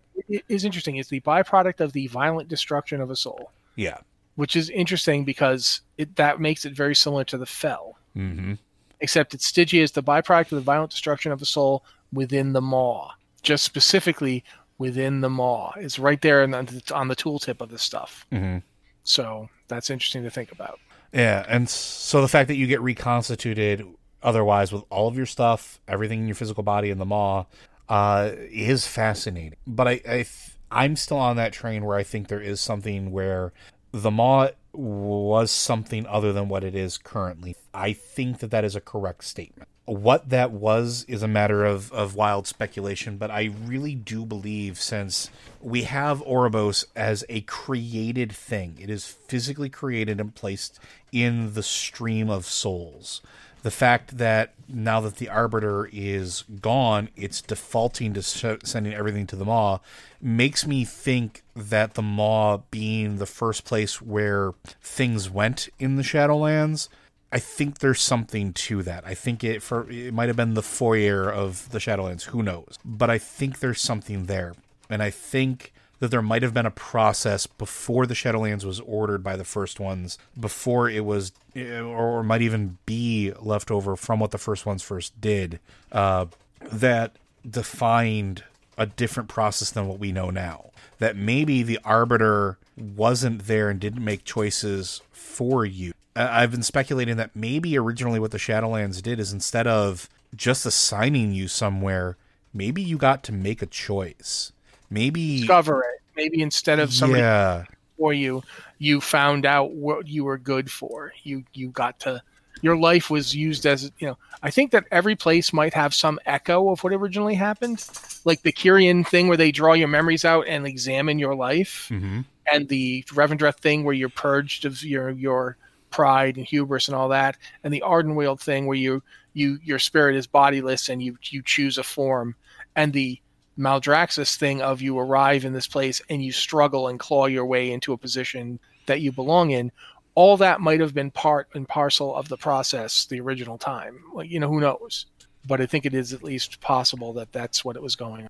is interesting. It's the byproduct of the violent destruction of a soul. Yeah, which is interesting because it that makes it very similar to the Fel. Mm-hmm. Except that Stygia is the byproduct of the violent destruction of a soul within the Maw. Just specifically within the Maw. It's right there in the, on the tooltip of this stuff. Mm-hmm. So that's interesting to think about. Yeah, and so the fact that you get reconstituted otherwise with all of your stuff, everything in your physical body in the Maw, uh, is fascinating. But I, I th- I'm still on that train where I think there is something where the Maw was something other than what it is currently. I think that that is a correct statement. What that was is a matter of, of wild speculation, but I really do believe, since we have Oribos as a created thing, it is physically created and placed in the stream of souls. The fact that now that the Arbiter is gone, it's defaulting to sending everything to the Maw makes me think that the Maw being the first place where things went in the Shadowlands, I think there's something to that. I think it for it might have been the foyer of the Shadowlands. Who knows? But I think there's something there. And I think that there might have been a process before the Shadowlands was ordered by the first ones, before it was, or might even be left over from what the first ones first did, uh, that defined a different process than what we know now. That maybe the Arbiter wasn't there and didn't make choices for you. I've been speculating that maybe originally what the Shadowlands did is instead of just assigning you somewhere, maybe you got to make a choice. Maybe discover it. Maybe instead of somebody yeah. for you, you found out what you were good for. You you got to your life was used as, you know, I think that every place might have some echo of what originally happened. Like the Kyrian thing where they draw your memories out and examine your life. Mm-hmm. And the Revendreth thing where you're purged of your your pride and hubris and all that. And the Ardenweald thing where you, you your spirit is bodiless and you you choose a form. And the Maldraxxus thing of you arrive in this place and you struggle and claw your way into a position that you belong in. All that might have been part and parcel of the process the original time. Like, you know, who knows? But I think it is at least possible that that's what it was going on.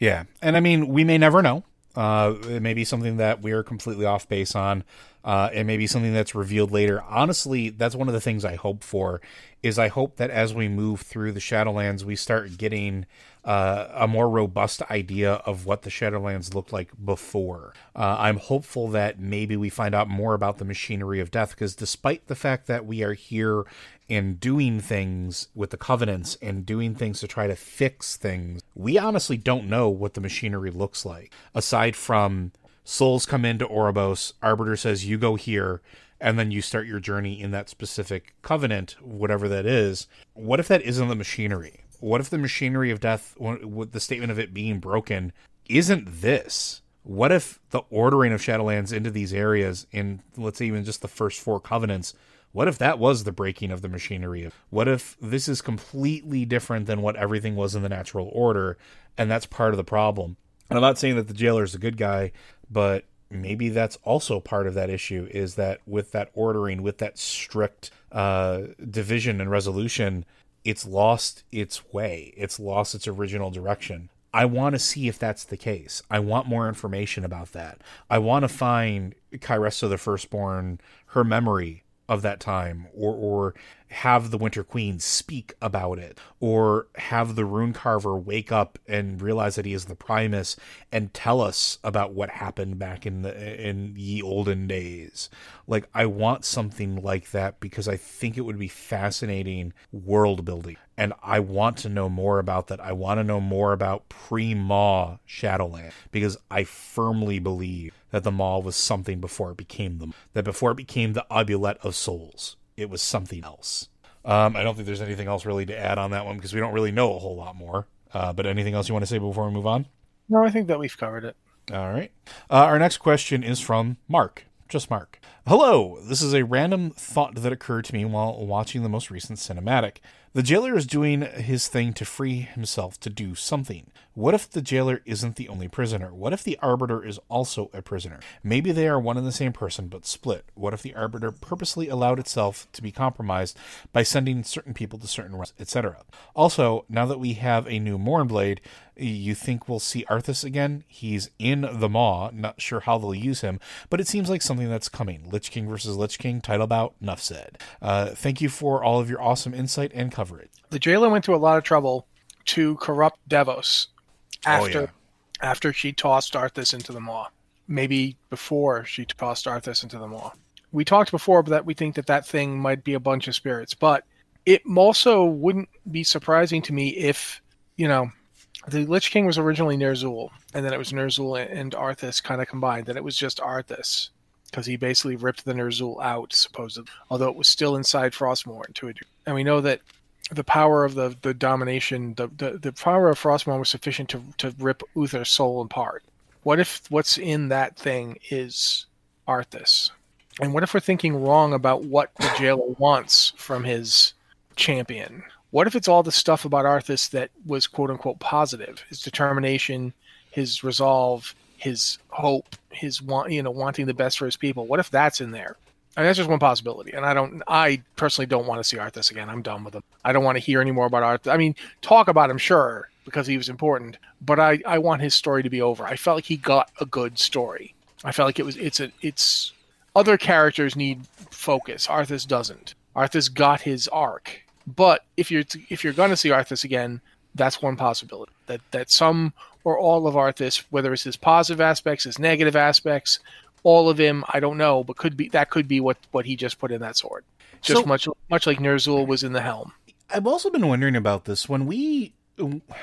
Yeah. And I mean, we may never know. Uh, it may be something that we're completely off base on. Uh, it may be something that's revealed later. Honestly, that's one of the things I hope for, is I hope that as we move through the Shadowlands, we start getting uh, a more robust idea of what the Shadowlands looked like before. Uh, I'm hopeful that maybe we find out more about the machinery of death, because despite the fact that we are here and doing things with the covenants and doing things to try to fix things, we honestly don't know what the machinery looks like. Aside from souls come into Oribos, Arbiter says, you go here, and then you start your journey in that specific covenant, whatever that is. What if that isn't the machinery? What if the machinery of death, with the statement of it being broken, isn't this? What if the ordering of Shadowlands into these areas, in let's say even just the first four covenants, what if that was the breaking of the machinery? What if this is completely different than what everything was in the natural order, and that's part of the problem? And I'm not saying that the Jailer is a good guy, but maybe that's also part of that issue, is that with that ordering, with that strict uh, division and resolution, it's lost its way. It's lost its original direction. I want to see if that's the case. I want more information about that. I want to find Kyressa the Firstborn, her memory of that time, or or have the Winter Queen speak about it, or have the Rune Carver wake up and realize that he is the Primus and tell us about what happened back in the in ye olden days. Like, I want something like that, because I think it would be fascinating world building, and I want to know more about that. I want to know more about pre-Maw Shadowlands, because I firmly believe that the Maw was something before it became the that before it became the Amulet of Souls, it was something else. Um, I don't think there's anything else really to add on that one, because we don't really know a whole lot more. Uh, but anything else you want to say before we move on? No, I think that we've covered it. All right. Uh, our next question is from Mark. Just Mark. Hello, this is a random thought that occurred to me while watching the most recent cinematic. The Jailer is doing his thing to free himself to do something. What if the Jailer isn't the only prisoner? What if the Arbiter is also a prisoner? Maybe they are one and the same person, but split. What if the Arbiter purposely allowed itself to be compromised by sending certain people to certain realms, et cetera? Also, now that we have a new Mornblade, you think we'll see Arthas again? He's in the Maw, not sure how they'll use him, but it seems like something that's coming. Lich King versus Lich King, title bout, nuff said. Uh, thank you for all of your awesome insight and coverage. The Jailer went through a lot of trouble to corrupt Devos after oh, yeah. after she tossed Arthas into the Maw. Maybe before she tossed Arthas into the Maw. We talked before that we think that that thing might be a bunch of spirits, but it also wouldn't be surprising to me if, you know, the Lich King was originally Ner'zhul, and then it was Ner'zhul and Arthas kind of combined, then it was just Arthas, because he basically ripped the Ner'zhul out, supposedly, although it was still inside Frostmourne to a degree. And we know that the power of the, the domination, the, the the power of Frostmourne was sufficient to, to rip Uther's soul apart. What if what's in that thing is Arthas? And what if we're thinking wrong about what the Jailer wants from his champion? What if it's all the stuff about Arthas that was quote-unquote positive? His determination, his resolve, his hope, his want, you know, wanting the best for his people. What if that's in there? I mean, that's just one possibility. And I don't, I personally don't want to see Arthas again. I'm done with him. I don't want to hear any more about Arthas. I mean, talk about him, sure, because he was important, but I, I want his story to be over. I felt like he got a good story. I felt like it was, it's a, it's other characters need focus. Arthas doesn't. Arthas got his arc. But if you're, if you're going to see Arthas again, that's one possibility, that, that some or all of Arthas, whether it's his positive aspects, his negative aspects, all of him, I don't know, but could be that could be what, what he just put in that sword. Just so, much much like Ner'zhul was in the helm. I've also been wondering about this. When we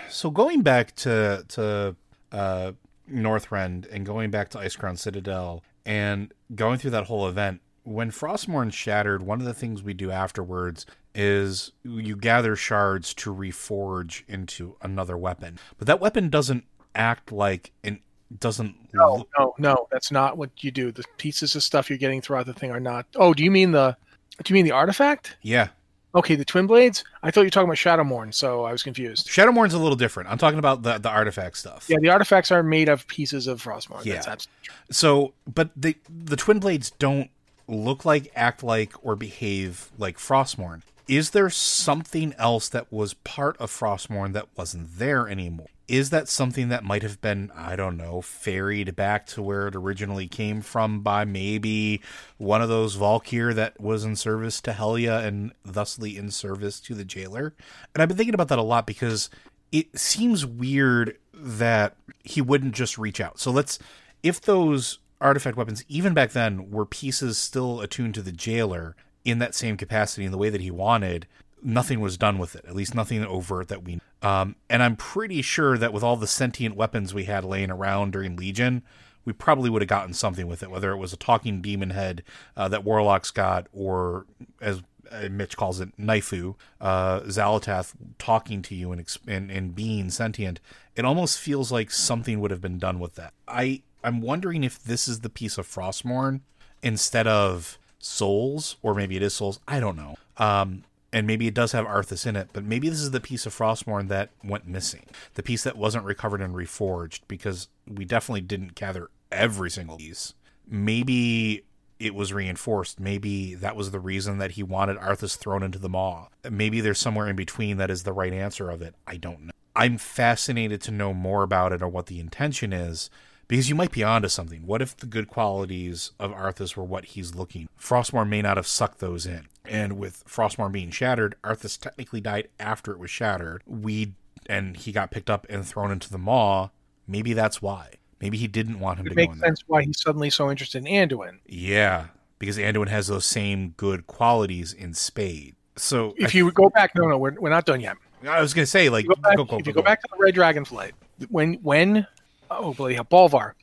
so going back to to uh, Northrend and going back to Iceground Citadel and going through that whole event, when Frostmourne shattered, one of the things we do afterwards is you gather shards to reforge into another weapon. But that weapon doesn't act like an doesn't no look- no no that's not what you do. The pieces of stuff you're getting throughout the thing are not. Oh, do you mean the do you mean the artifact? Yeah. Okay, the twin blades? I thought you were talking about Shadowmourne, so I was confused. Shadowmourne's a little different. I'm talking about the, the artifact stuff. Yeah, the artifacts are made of pieces of Frostmourne. Yeah. That's absolutely true. So, but the the twin blades don't look like, act like, or behave like Frostmourne. Is there something else that was part of Frostmourne that wasn't there anymore? Is that something that might have been, I don't know, ferried back to where it originally came from by maybe one of those Valkyr that was in service to Helya and thusly in service to the Jailer? And I've been thinking about that a lot because it seems weird that he wouldn't just reach out. So let's, if those artifact weapons, even back then, were pieces still attuned to the Jailer in that same capacity in the way that he wanted, nothing was done with it, at least nothing overt that we um and I'm pretty sure that with all the sentient weapons we had laying around during Legion, we probably would have gotten something with it, whether it was a talking demon head uh, that Warlocks got, or as Mitch calls it, Naifu, uh Zalatath talking to you and, and and being sentient. It almost feels like something would have been done with that. I I'm wondering if this is the piece of Frostmourne instead of Souls, or maybe it is Souls, I don't know. Um And maybe it does have Arthas in it, but maybe this is the piece of Frostmourne that went missing. The piece that wasn't recovered and reforged, because we definitely didn't gather every single piece. Maybe it was reinforced. Maybe that was the reason that he wanted Arthas thrown into the Maw. Maybe there's somewhere in between that is the right answer of it. I don't know. I'm fascinated to know more about it or what the intention is, because you might be onto something. What if the good qualities of Arthas were what he's looking? Frostmourne may not have sucked those in. And with Frostmourne being shattered, Arthas technically died after it was shattered. We and he got picked up and thrown into the Maw. Maybe that's why. Maybe he didn't want him it to go in there. It makes sense why he's suddenly so interested in Anduin. Yeah, because Anduin has those same good qualities in spade. So if I, you go back, no, no, we're we're not done yet. I was gonna say, like, if you go back, go, go, go, if you go back to the Red Dragonflight, when when oh bloody hell, Bolvar,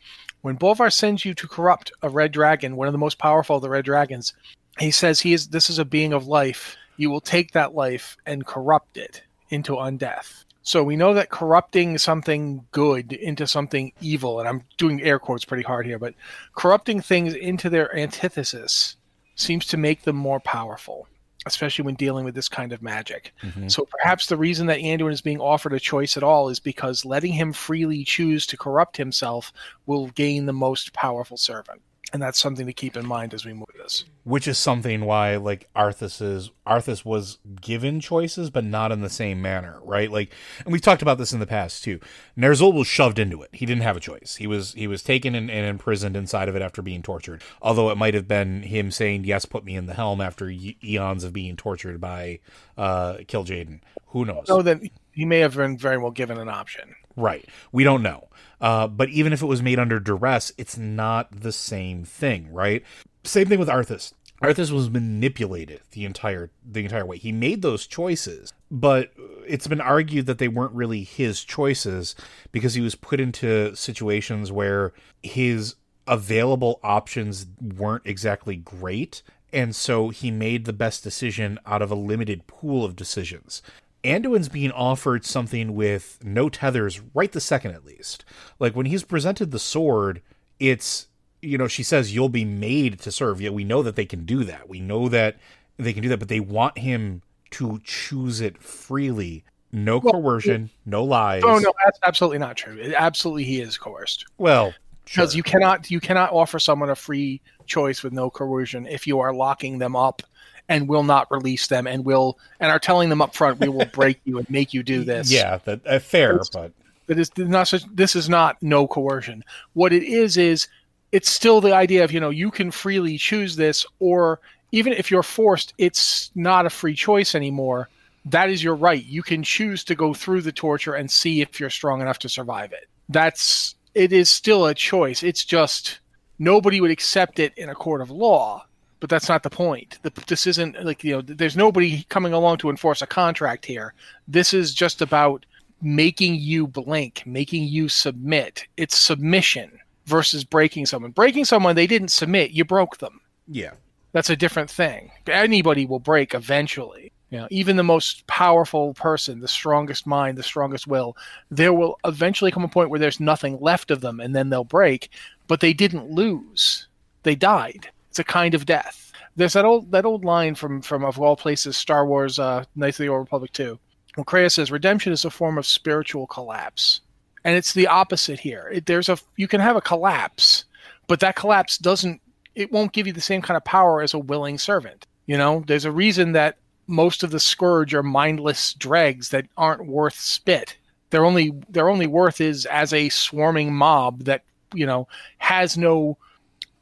when Bolvar sends you to corrupt a Red Dragon, one of the most powerful of the Red Dragons. He says he is. This is a being of life. You will take that life and corrupt it into undeath. So we know that corrupting something good into something evil, and I'm doing air quotes pretty hard here, but corrupting things into their antithesis seems to make them more powerful, especially when dealing with this kind of magic. Mm-hmm. So perhaps the reason that Anduin is being offered a choice at all is because letting him freely choose to corrupt himself will gain the most powerful servant. And that's something to keep in mind as we move this. Which is something why, like, Arthas is, Arthas was given choices, but not in the same manner, right? Like, and we've talked about this in the past, too. Ner'zhul was shoved into it. He didn't have a choice. He was he was taken and, and imprisoned inside of it after being tortured. Although it might have been him saying, yes, put me in the helm after eons of being tortured by uh, Kill Jaden. Who knows? So then he may have been very well given an option. Right. We don't know. Uh, but even if it was made under duress, it's not the same thing, right? Same thing with Arthas. Arthas was manipulated the entire the entire way. He made those choices, but it's been argued that they weren't really his choices because he was put into situations where his available options weren't exactly great, and so he made the best decision out of a limited pool of decisions. Anduin's being offered something with no tethers right the second, at least. Like, when he's presented the sword, it's, you know, she says, you'll be made to serve. Yeah, we know that they can do that. We know that they can do that, but they want him to choose it freely. No well, coercion, it, no lies. Oh, no, that's absolutely not true. It, absolutely, he is coerced. Well, sure. Because you cannot, you cannot offer someone a free choice with no coercion if you are locking them up and will not release them, and will and are telling them up front, we will break you and make you do this. Yeah, that uh, fair, it's, but that is not such, this is not no coercion. What it is is it's still the idea of, you know, you can freely choose this, or even if you're forced, it's not a free choice anymore. That is your right. You can choose to go through the torture and see if you're strong enough to survive it. That's it is still a choice. It's just nobody would accept it in a court of law. But that's not the point. The, this isn't like, you know, there's nobody coming along to enforce a contract here. This is just about making you blink, making you submit. It's submission versus breaking someone. Breaking someone, they didn't submit. You broke them. Yeah. That's a different thing. Anybody will break eventually. You know, even the most powerful person, the strongest mind, the strongest will, there will eventually come a point where there's nothing left of them, and then they'll break. But they didn't lose. They died. It's a kind of death. There's that old that old line from, from of all places, Star Wars, uh, Knights of the Old Republic two. When Kreia says, redemption is a form of spiritual collapse. And it's the opposite here. It, there's a You can have a collapse, but that collapse doesn't, it won't give you the same kind of power as a willing servant. You know, there's a reason that most of the Scourge are mindless dregs that aren't worth spit. Their only, their only worth is as a swarming mob that, you know, has no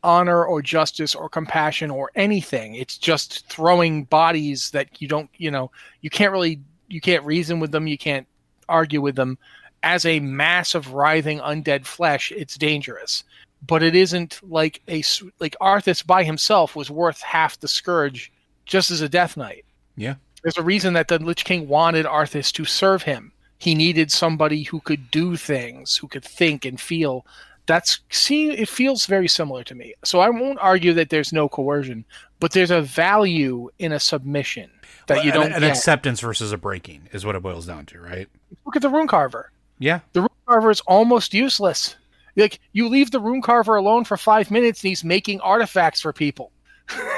honor or justice or compassion or anything. It's just throwing bodies that you don't, you know, you can't really, you can't reason with them. You can't argue with them as a mass of writhing undead flesh. It's dangerous, but it isn't like a, like Arthas by himself was worth half the Scourge just as a Death Knight. Yeah. There's a reason that the Lich King wanted Arthas to serve him. He needed somebody who could do things, who could think and feel. That's see, it feels very similar to me. So I won't argue that there's no coercion, but there's a value in a submission that well, you don't. An, an get. Acceptance versus a breaking is what it boils down to, right? Look at the Rune Carver. Yeah, the Rune Carver is almost useless. Like you leave the Rune Carver alone for five minutes, and he's making artifacts for people.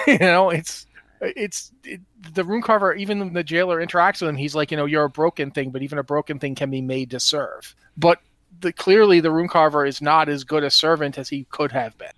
you know, it's it's it, the Rune Carver. Even the jailer interacts with him. He's like, you know, you're a broken thing, but even a broken thing can be made to serve. But The, clearly the Rune Carver is not as good a servant as he could have been.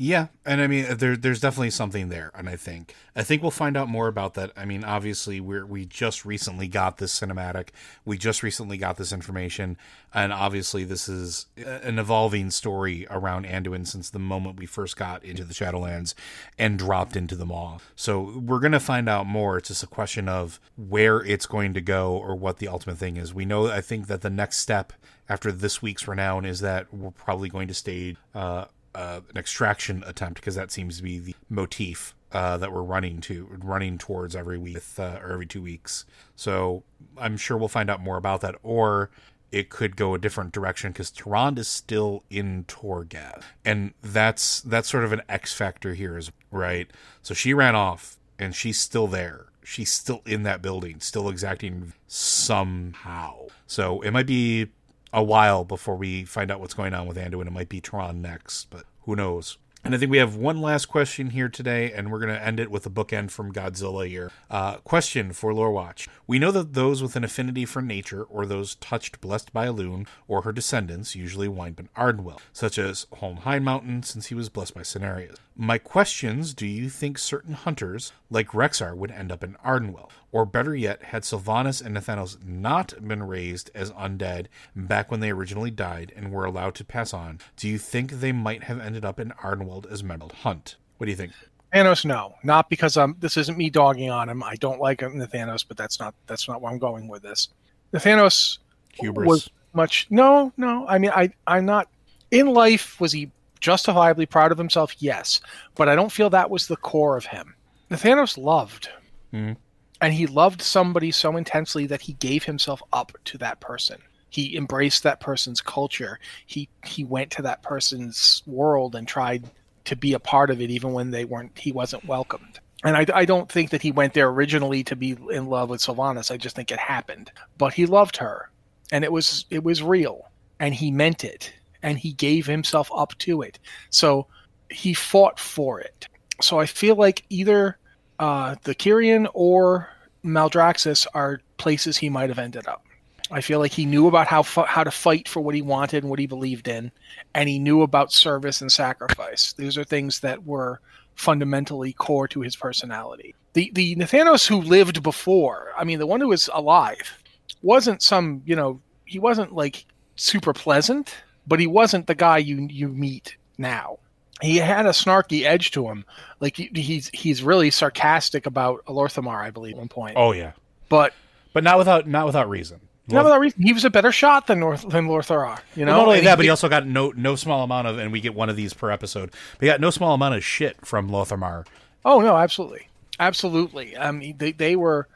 Yeah, and I mean, there, there's definitely something there, and I think I think we'll find out more about that. I mean, obviously, we we just recently got this cinematic, we just recently got this information, and obviously, this is an evolving story around Anduin since the moment we first got into the Shadowlands and dropped into the Maw. So we're gonna find out more. It's just a question of where it's going to go or what the ultimate thing is. We know, I think, that the next step after this week's renown is that we're probably going to stage. Uh, Uh, an extraction attempt, because that seems to be the motif uh, that we're running to, running towards every week with, uh, or every two weeks. So I'm sure we'll find out more about that, or it could go a different direction because Tyrande is still in Torghaz, and that's that's sort of an X factor here, is right. So she ran off, and she's still there. She's still in that building, still exacting somehow. So it might be a while before we find out what's going on with Anduin. It might be Tyrande next, but who knows? And I think we have one last question here today, and we're going to end it with a bookend from Godzilla here. Uh, question for Lore Watch. We know that those with an affinity for nature, or those touched blessed by Elune, or her descendants, usually wind up in Ardenweald, such as Holmheim Mountain, since he was blessed by Cenarius. My questions, do you think certain hunters, like Rexxar, would end up in Ardenweald? Or better yet, had Sylvanas and Nathanos not been raised as undead back when they originally died and were allowed to pass on, do you think they might have ended up in Ardenweald as Mental Hunt? What do you think? Nathanos, no. Not because um, this isn't me dogging on him. I don't like Nathanos, but that's not that's not where I'm going with this. Nathanos Hubris. was much... No, no. I mean, I, I'm not... In life, was he justifiably proud of himself? Yes. But I don't feel that was the core of him. Nathanos loved. Mm-hmm. And he loved somebody so intensely that he gave himself up to that person. He embraced that person's culture. He he went to that person's world and tried to be a part of it, even when they weren't. He wasn't welcomed. And I, I don't think that he went there originally to be in love with Sylvanas. I just think it happened. But he loved her, and it was it was real, and he meant it, and he gave himself up to it. So he fought for it. So I feel like either uh, the Kyrian or Maldraxxus are places he might have ended up. I feel like he knew about how how to fight for what he wanted and what he believed in, and he knew about service and sacrifice. These are things that were fundamentally core to his personality. The the Nathanos who lived before, I mean, the one who was alive, wasn't some, you know, he wasn't like super pleasant, but he wasn't the guy you you meet now. He had a snarky edge to him. Like he, he's he's really sarcastic about Alorthamar, I believe, at one point. Oh yeah, but but not without not without reason. No, but that reason he was a better shot than North than Lorthar. You know, well, not only and that, he, but he also got no no small amount of, and we get one of these per episode. But he got no small amount of shit from Lothar. Oh no, absolutely, absolutely. I mean, they they were.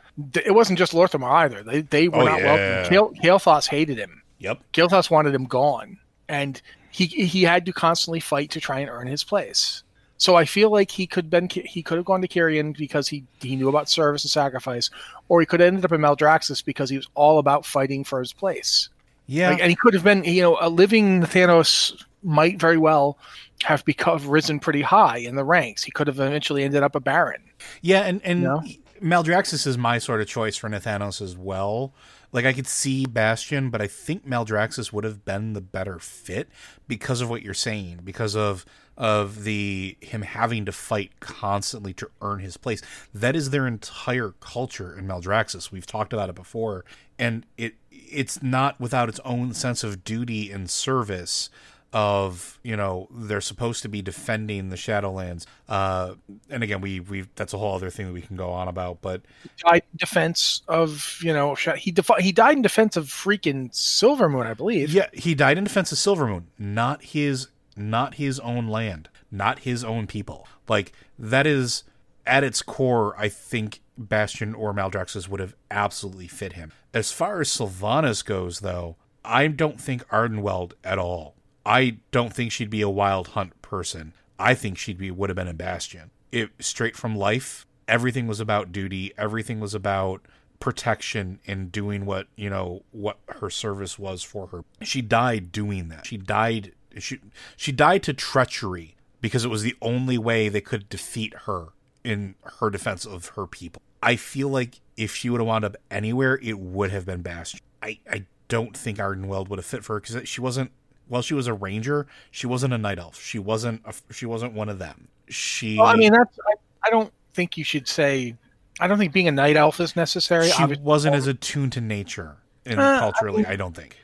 It wasn't just Lorthar either. They they were oh, not yeah. welcome. Kael, Kael'thas hated him. Yep. Kael'thas wanted him gone, and he he had to constantly fight to try and earn his place. So I feel like he could been he could have gone to Kyrian because he, he knew about service and sacrifice, or he could have ended up in Maldraxxus because he was all about fighting for his place. Yeah, like, and he could have been, you know, a living Nathanos might very well have become risen pretty high in the ranks. He could have eventually ended up a baron. Yeah, and and you know? Maldraxxus is my sort of choice for Nathanos as well. Like, I could see Bastion, but I think Maldraxxus would have been the better fit because of what you're saying, because of of the him having to fight constantly to earn his place. That is their entire culture in Maldraxxus. We've talked about it before, and it it's not without its own sense of duty and service of, you know, they're supposed to be defending the Shadowlands. Uh, and again, we we that's a whole other thing that we can go on about. But died in defense of, you know, he defi- he died in defense of freaking Silvermoon, I believe. Yeah, he died in defense of Silvermoon, not his not his own land, not his own people. Like, that is at its core. I think Bastion or Maldraxxus would have absolutely fit him. As far as Sylvanas goes, though, I don't think Ardenweald at all. I don't think she'd be a Wild Hunt person. I think she'd be would have been a Bastion. It straight from life. Everything was about duty. Everything was about protection and doing what, you know, what her service was for her. She died doing that. She died. She she died to treachery because it was the only way they could defeat her in her defense of her people. I feel like if she would have wound up anywhere, it would have been Bastion. I I don't think Ardenweald would have fit for her because she wasn't. Well, she was a ranger. She wasn't a night elf. She wasn't. A, she wasn't one of them. She. Well, I mean, that's. I, I don't think you should say. I don't think being a night elf is necessary. She Obviously, wasn't as attuned to nature and uh, culturally. I, mean, I don't think.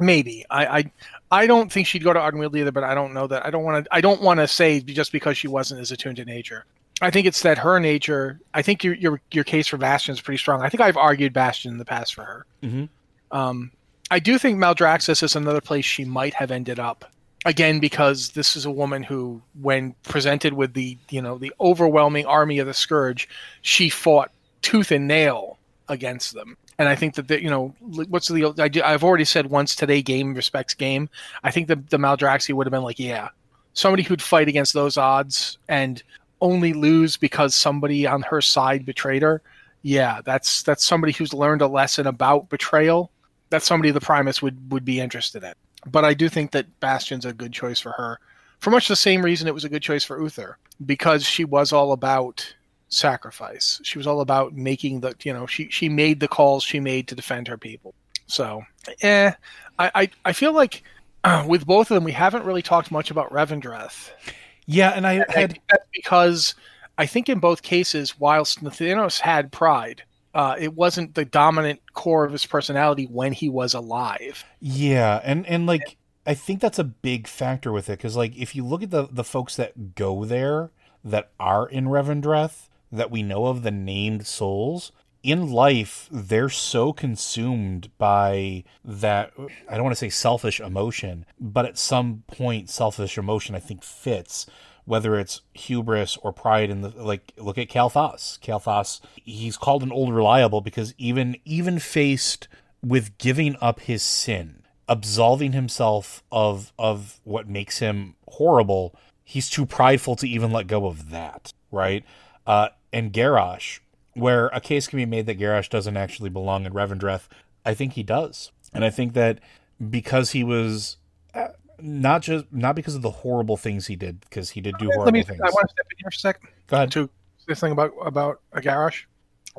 Maybe I, I. I don't think she'd go to Ardenweald either. But I don't know that. I don't want to. I don't want to say just because she wasn't as attuned to nature. I think it's that her nature. I think your your your case for Bastion is pretty strong. I think I've argued Bastion in the past for her. Mm-hmm. Um. I do think Maldraxxus is another place she might have ended up. Again, because this is a woman who, when presented with the, you know, the overwhelming army of the Scourge, she fought tooth and nail against them. And I think that, the, you know, what's the, I do, I've already said once today, game respects game. I think the, the Maldraxxus would have been like, yeah, somebody who'd fight against those odds and only lose because somebody on her side betrayed her. Yeah, that's, that's somebody who's learned a lesson about betrayal. That's somebody the Primus would, would be interested in. But I do think that Bastion's a good choice for her. For much the same reason it was a good choice for Uther, because she was all about sacrifice. She was all about making the, you know, she, she made the calls she made to defend her people. So, eh. I, I, I feel like uh, with both of them, we haven't really talked much about Revendreth. Yeah, and I had... And I think that's because I think in both cases, whilst Nathanos had pride, Uh, it wasn't the dominant core of his personality when he was alive. Yeah, and, and like I think that's a big factor with it, because like if you look at the, the folks that go there that are in Revendreth that we know of, the named souls in life, they're so consumed by that. I don't want to say selfish emotion, but at some point, selfish emotion I think fits. Whether it's hubris or pride in the, like, look at Kael'thas. Kael'thas, he's called an old reliable because even even faced with giving up his sin, absolving himself of of what makes him horrible, he's too prideful to even let go of that, right? Uh, and Garrosh, where a case can be made that Garrosh doesn't actually belong in Revendreth, I think he does. And I think that because he was... Uh, Not just not because of the horrible things he did, because he did do horrible Let me, things. I want to step in here for a second. Go ahead. To this thing about about a Garrosh.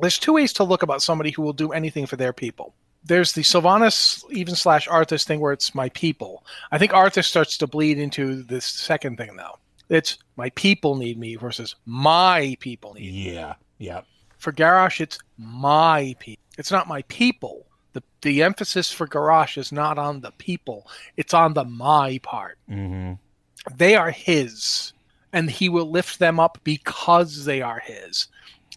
There's two ways to look about somebody who will do anything for their people. There's the Sylvanas even slash Arthas thing where it's my people. I think Arthas starts to bleed into this second thing though. It's my people need me versus my people need me. Yeah, yeah. For Garrosh, it's my people. It's not my people. The the emphasis for Garrosh is not on the people. It's on the my part. Mm-hmm. They are his, and he will lift them up because they are his.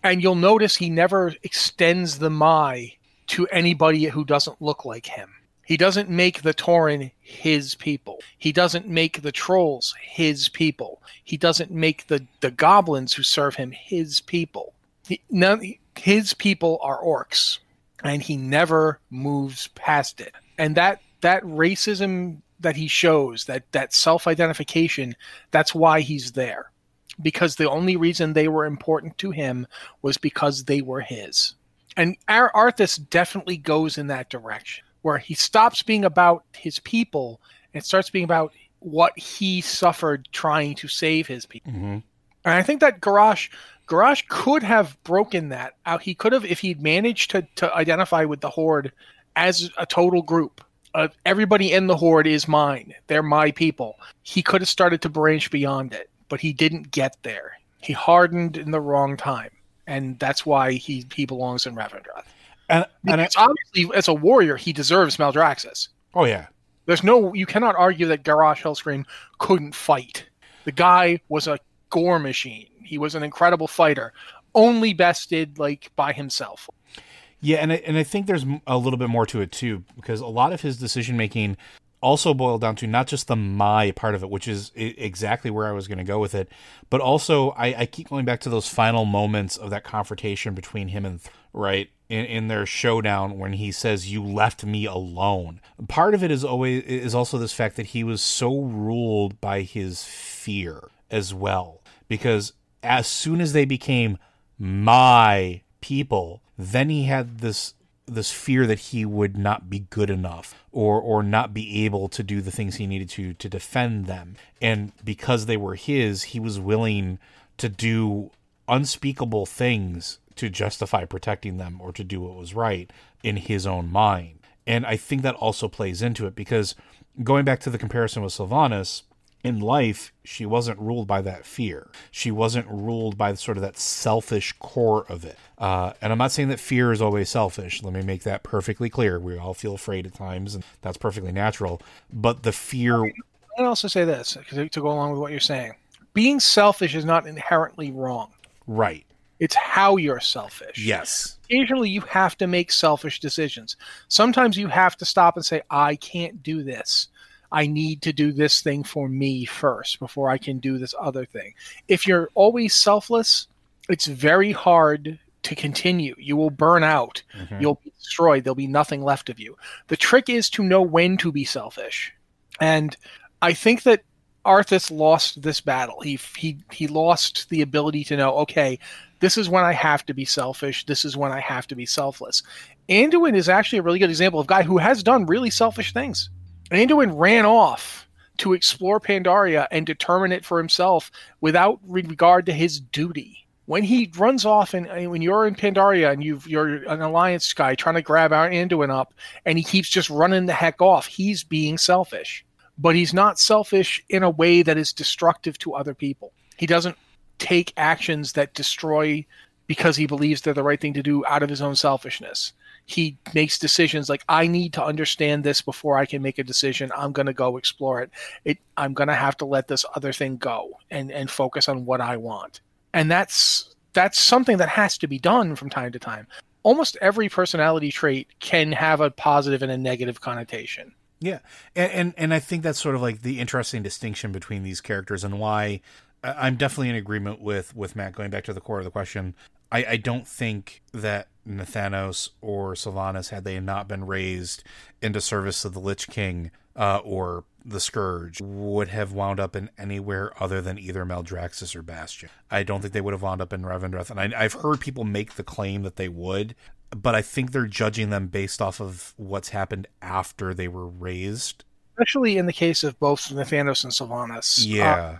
And you'll notice he never extends the my to anybody who doesn't look like him. He doesn't make the Tauren his people. He doesn't make the trolls his people. He doesn't make the, the goblins who serve him his people. He, none, his people are orcs, and he never moves past it. And that, that racism that he shows, that, that self-identification, that's why he's there. Because the only reason they were important to him was because they were his. And Ar- Arthas definitely goes in that direction, where he stops being about his people and starts being about what he suffered trying to save his people. Mm-hmm. And I think that Garrosh, Garrosh could have broken that out. He could have, if he'd managed to, to identify with the Horde as a total group. Uh, everybody in the Horde is mine. They're my people. He could have started to branch beyond it, but he didn't get there. He hardened in the wrong time. And that's why he, he belongs in Revendreth. And, and it's obviously, as a warrior, he deserves Maldraxxus. Oh, yeah. There's no, you cannot argue that Garrosh Hellscream couldn't fight. The guy was a gore machine. He was an incredible fighter, only bested like by himself. Yeah, and I, and I think there's a little bit more to it, too, because a lot of his decision-making also boiled down to not just the my part of it, which is exactly where I was going to go with it, but also I, I keep going back to those final moments of that confrontation between him and, right, in, in their showdown when he says, "You left me alone." Part of it is always is also this fact that he was so ruled by his fear as well, because as soon as they became my people, then he had this this fear that he would not be good enough or or not be able to do the things he needed to to defend them. And because they were his, he was willing to do unspeakable things to justify protecting them or to do what was right in his own mind. And I think that also plays into it, because going back to the comparison with Sylvanas, in life, she wasn't ruled by that fear. She wasn't ruled by sort of that selfish core of it. Uh, and I'm not saying that fear is always selfish. Let me make that perfectly clear. We all feel afraid at times, and that's perfectly natural. But the fear... I'd also say this, to go along with what you're saying. Being selfish is not inherently wrong. Right. It's how you're selfish. Yes. Occasionally, you have to make selfish decisions. Sometimes you have to stop and say, I can't do this. I need to do this thing for me first before I can do this other thing. If you're always selfless, it's very hard to continue. You will burn out. Mm-hmm. You'll be destroyed. There'll be nothing left of you. The trick is to know when to be selfish. And I think that Arthas lost this battle. He he he lost the ability to know, okay, this is when I have to be selfish. This is when I have to be selfless. Anduin is actually a really good example of a guy who has done really selfish things. Anduin ran off to explore Pandaria and determine it for himself without regard to his duty. When he runs off, and, and when you're in Pandaria and you've, you're an alliance guy trying to grab our Anduin up, and he keeps just running the heck off, he's being selfish. But he's not selfish in a way that is destructive to other people. He doesn't take actions that destroy because he believes they're the right thing to do out of his own selfishness. He makes decisions like, I need to understand this before I can make a decision. I'm going to go explore it. it I'm going to have to let this other thing go and, and focus on what I want. And that's that's something that has to be done from time to time. Almost every personality trait can have a positive and a negative connotation. Yeah. And and, and I think that's sort of like the interesting distinction between these characters, and why I'm definitely in agreement with, with Matt, going back to the core of the question. I, I don't think that Nathanos or Sylvanas, had they not been raised into service of the Lich King uh, or the Scourge, would have wound up in anywhere other than either Maldraxxus or Bastion. I don't think they would have wound up in Revendreth. And I, I've heard people make the claim that they would, but I think they're judging them based off of what's happened after they were raised. Especially in the case of both Nathanos and Sylvanas. Yeah. Uh,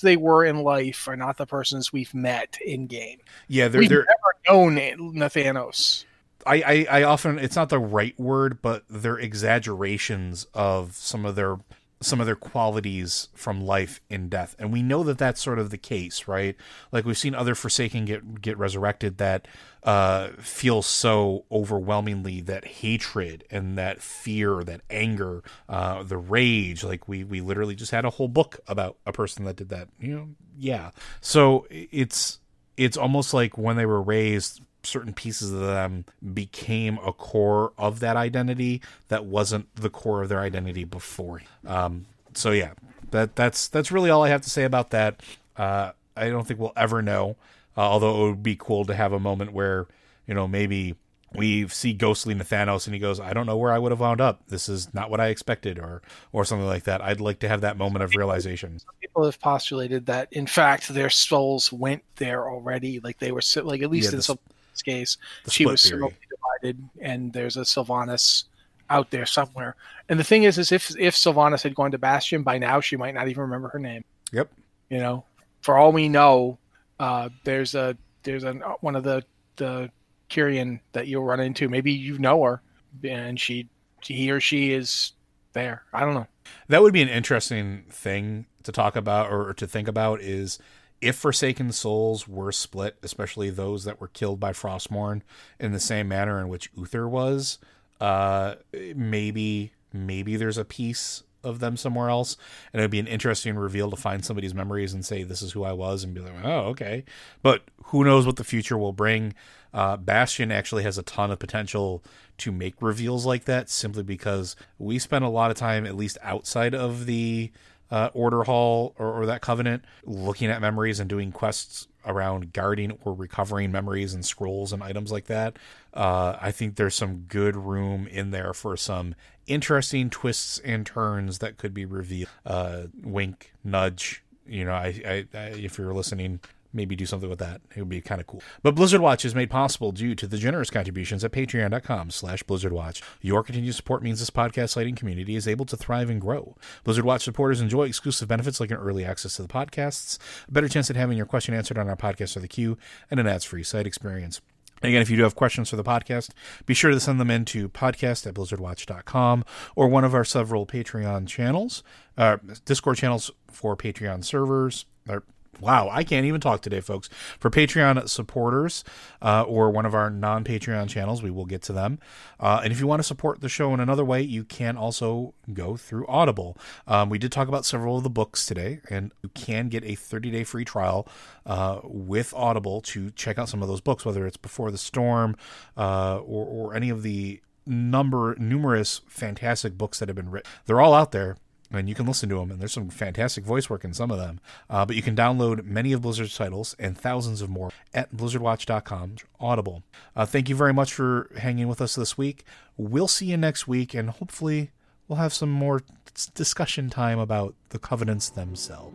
they were in life are not the persons we've met in game. Yeah, they're, we've they're, never known Nathanos. I, I, I often, it's not the right word, but they're exaggerations of some of their some of their qualities from life in death, and we know that that's sort of the case, right? Like we've seen other Forsaken get get resurrected that uh, feel so overwhelmingly that hatred and that fear, that anger, uh, the rage. Like we we literally just had a whole book about a person that did that. You know, yeah. So it's it's almost like when they were raised, certain pieces of them became a core of that identity that wasn't the core of their identity before. Um, so yeah, that that's that's really all I have to say about that. Uh, I don't think we'll ever know, uh, although it would be cool to have a moment where, you know, maybe we see ghostly Nathanos and he goes, I don't know where I would have wound up. This is not what I expected, or or something like that. I'd like to have that moment of realization. Some people have postulated that, in fact, their souls went there already. Like they were, like at least yeah, in this, Sylvanas' case, she was similarly divided, and there's a Sylvanas out there somewhere. And the thing is, is if if Sylvanas had gone to Bastion, by now she might not even remember her name. Yep. You know, for all we know, uh, there's a there's an one of the the Kyrian that you'll run into. Maybe you know her, and she, he or she is there. I don't know. That would be an interesting thing to talk about, or to think about, is if Forsaken souls were split, especially those that were killed by Frostmourne, in the same manner in which Uther was. Uh, maybe maybe there's a piece of them somewhere else, and it would be an interesting reveal to find somebody's memories and say, this is who I was, and be like, oh, okay. But who knows what the future will bring. Uh, Bastion actually has a ton of potential to make reveals like that, simply because we spend a lot of time, at least outside of the uh, Order Hall or, or that Covenant, looking at memories and doing quests around guarding or recovering memories and scrolls and items like that. Uh, I think there's some good room in there for some interesting twists and turns that could be revealed. Uh, wink, nudge, you know, I, I, I if you're listening, maybe do something with that. It would be kind of cool. But Blizzard Watch is made possible due to the generous contributions at patreon.com slash Blizzard Watch. Your continued support means this podcast slating community is able to thrive and grow. Blizzard Watch supporters enjoy exclusive benefits like an early access to the podcasts, a better chance at having your question answered on our podcast or the queue, and an ads-free site experience. Again, if you do have questions for the podcast, be sure to send them in to podcast at blizzard watch dot com or one of our several Patreon channels, uh, Discord channels for Patreon servers, or Wow, I can't even talk today, folks. For Patreon supporters uh, or one of our non-Patreon channels, we will get to them. Uh, and if you want to support the show in another way, you can also go through Audible. Um, we did talk about several of the books today, and you can get a thirty-day free trial uh, with Audible to check out some of those books, whether it's Before the Storm uh, or, or any of the number numerous fantastic books that have been written. They're all out there. And you can listen to them, and there's some fantastic voice work in some of them. Uh, but you can download many of Blizzard's titles and thousands of more at blizzard watch dot com Audible. Uh, thank you very much for hanging with us this week. We'll see you next week, and hopefully we'll have some more discussion time about the Covenants themselves.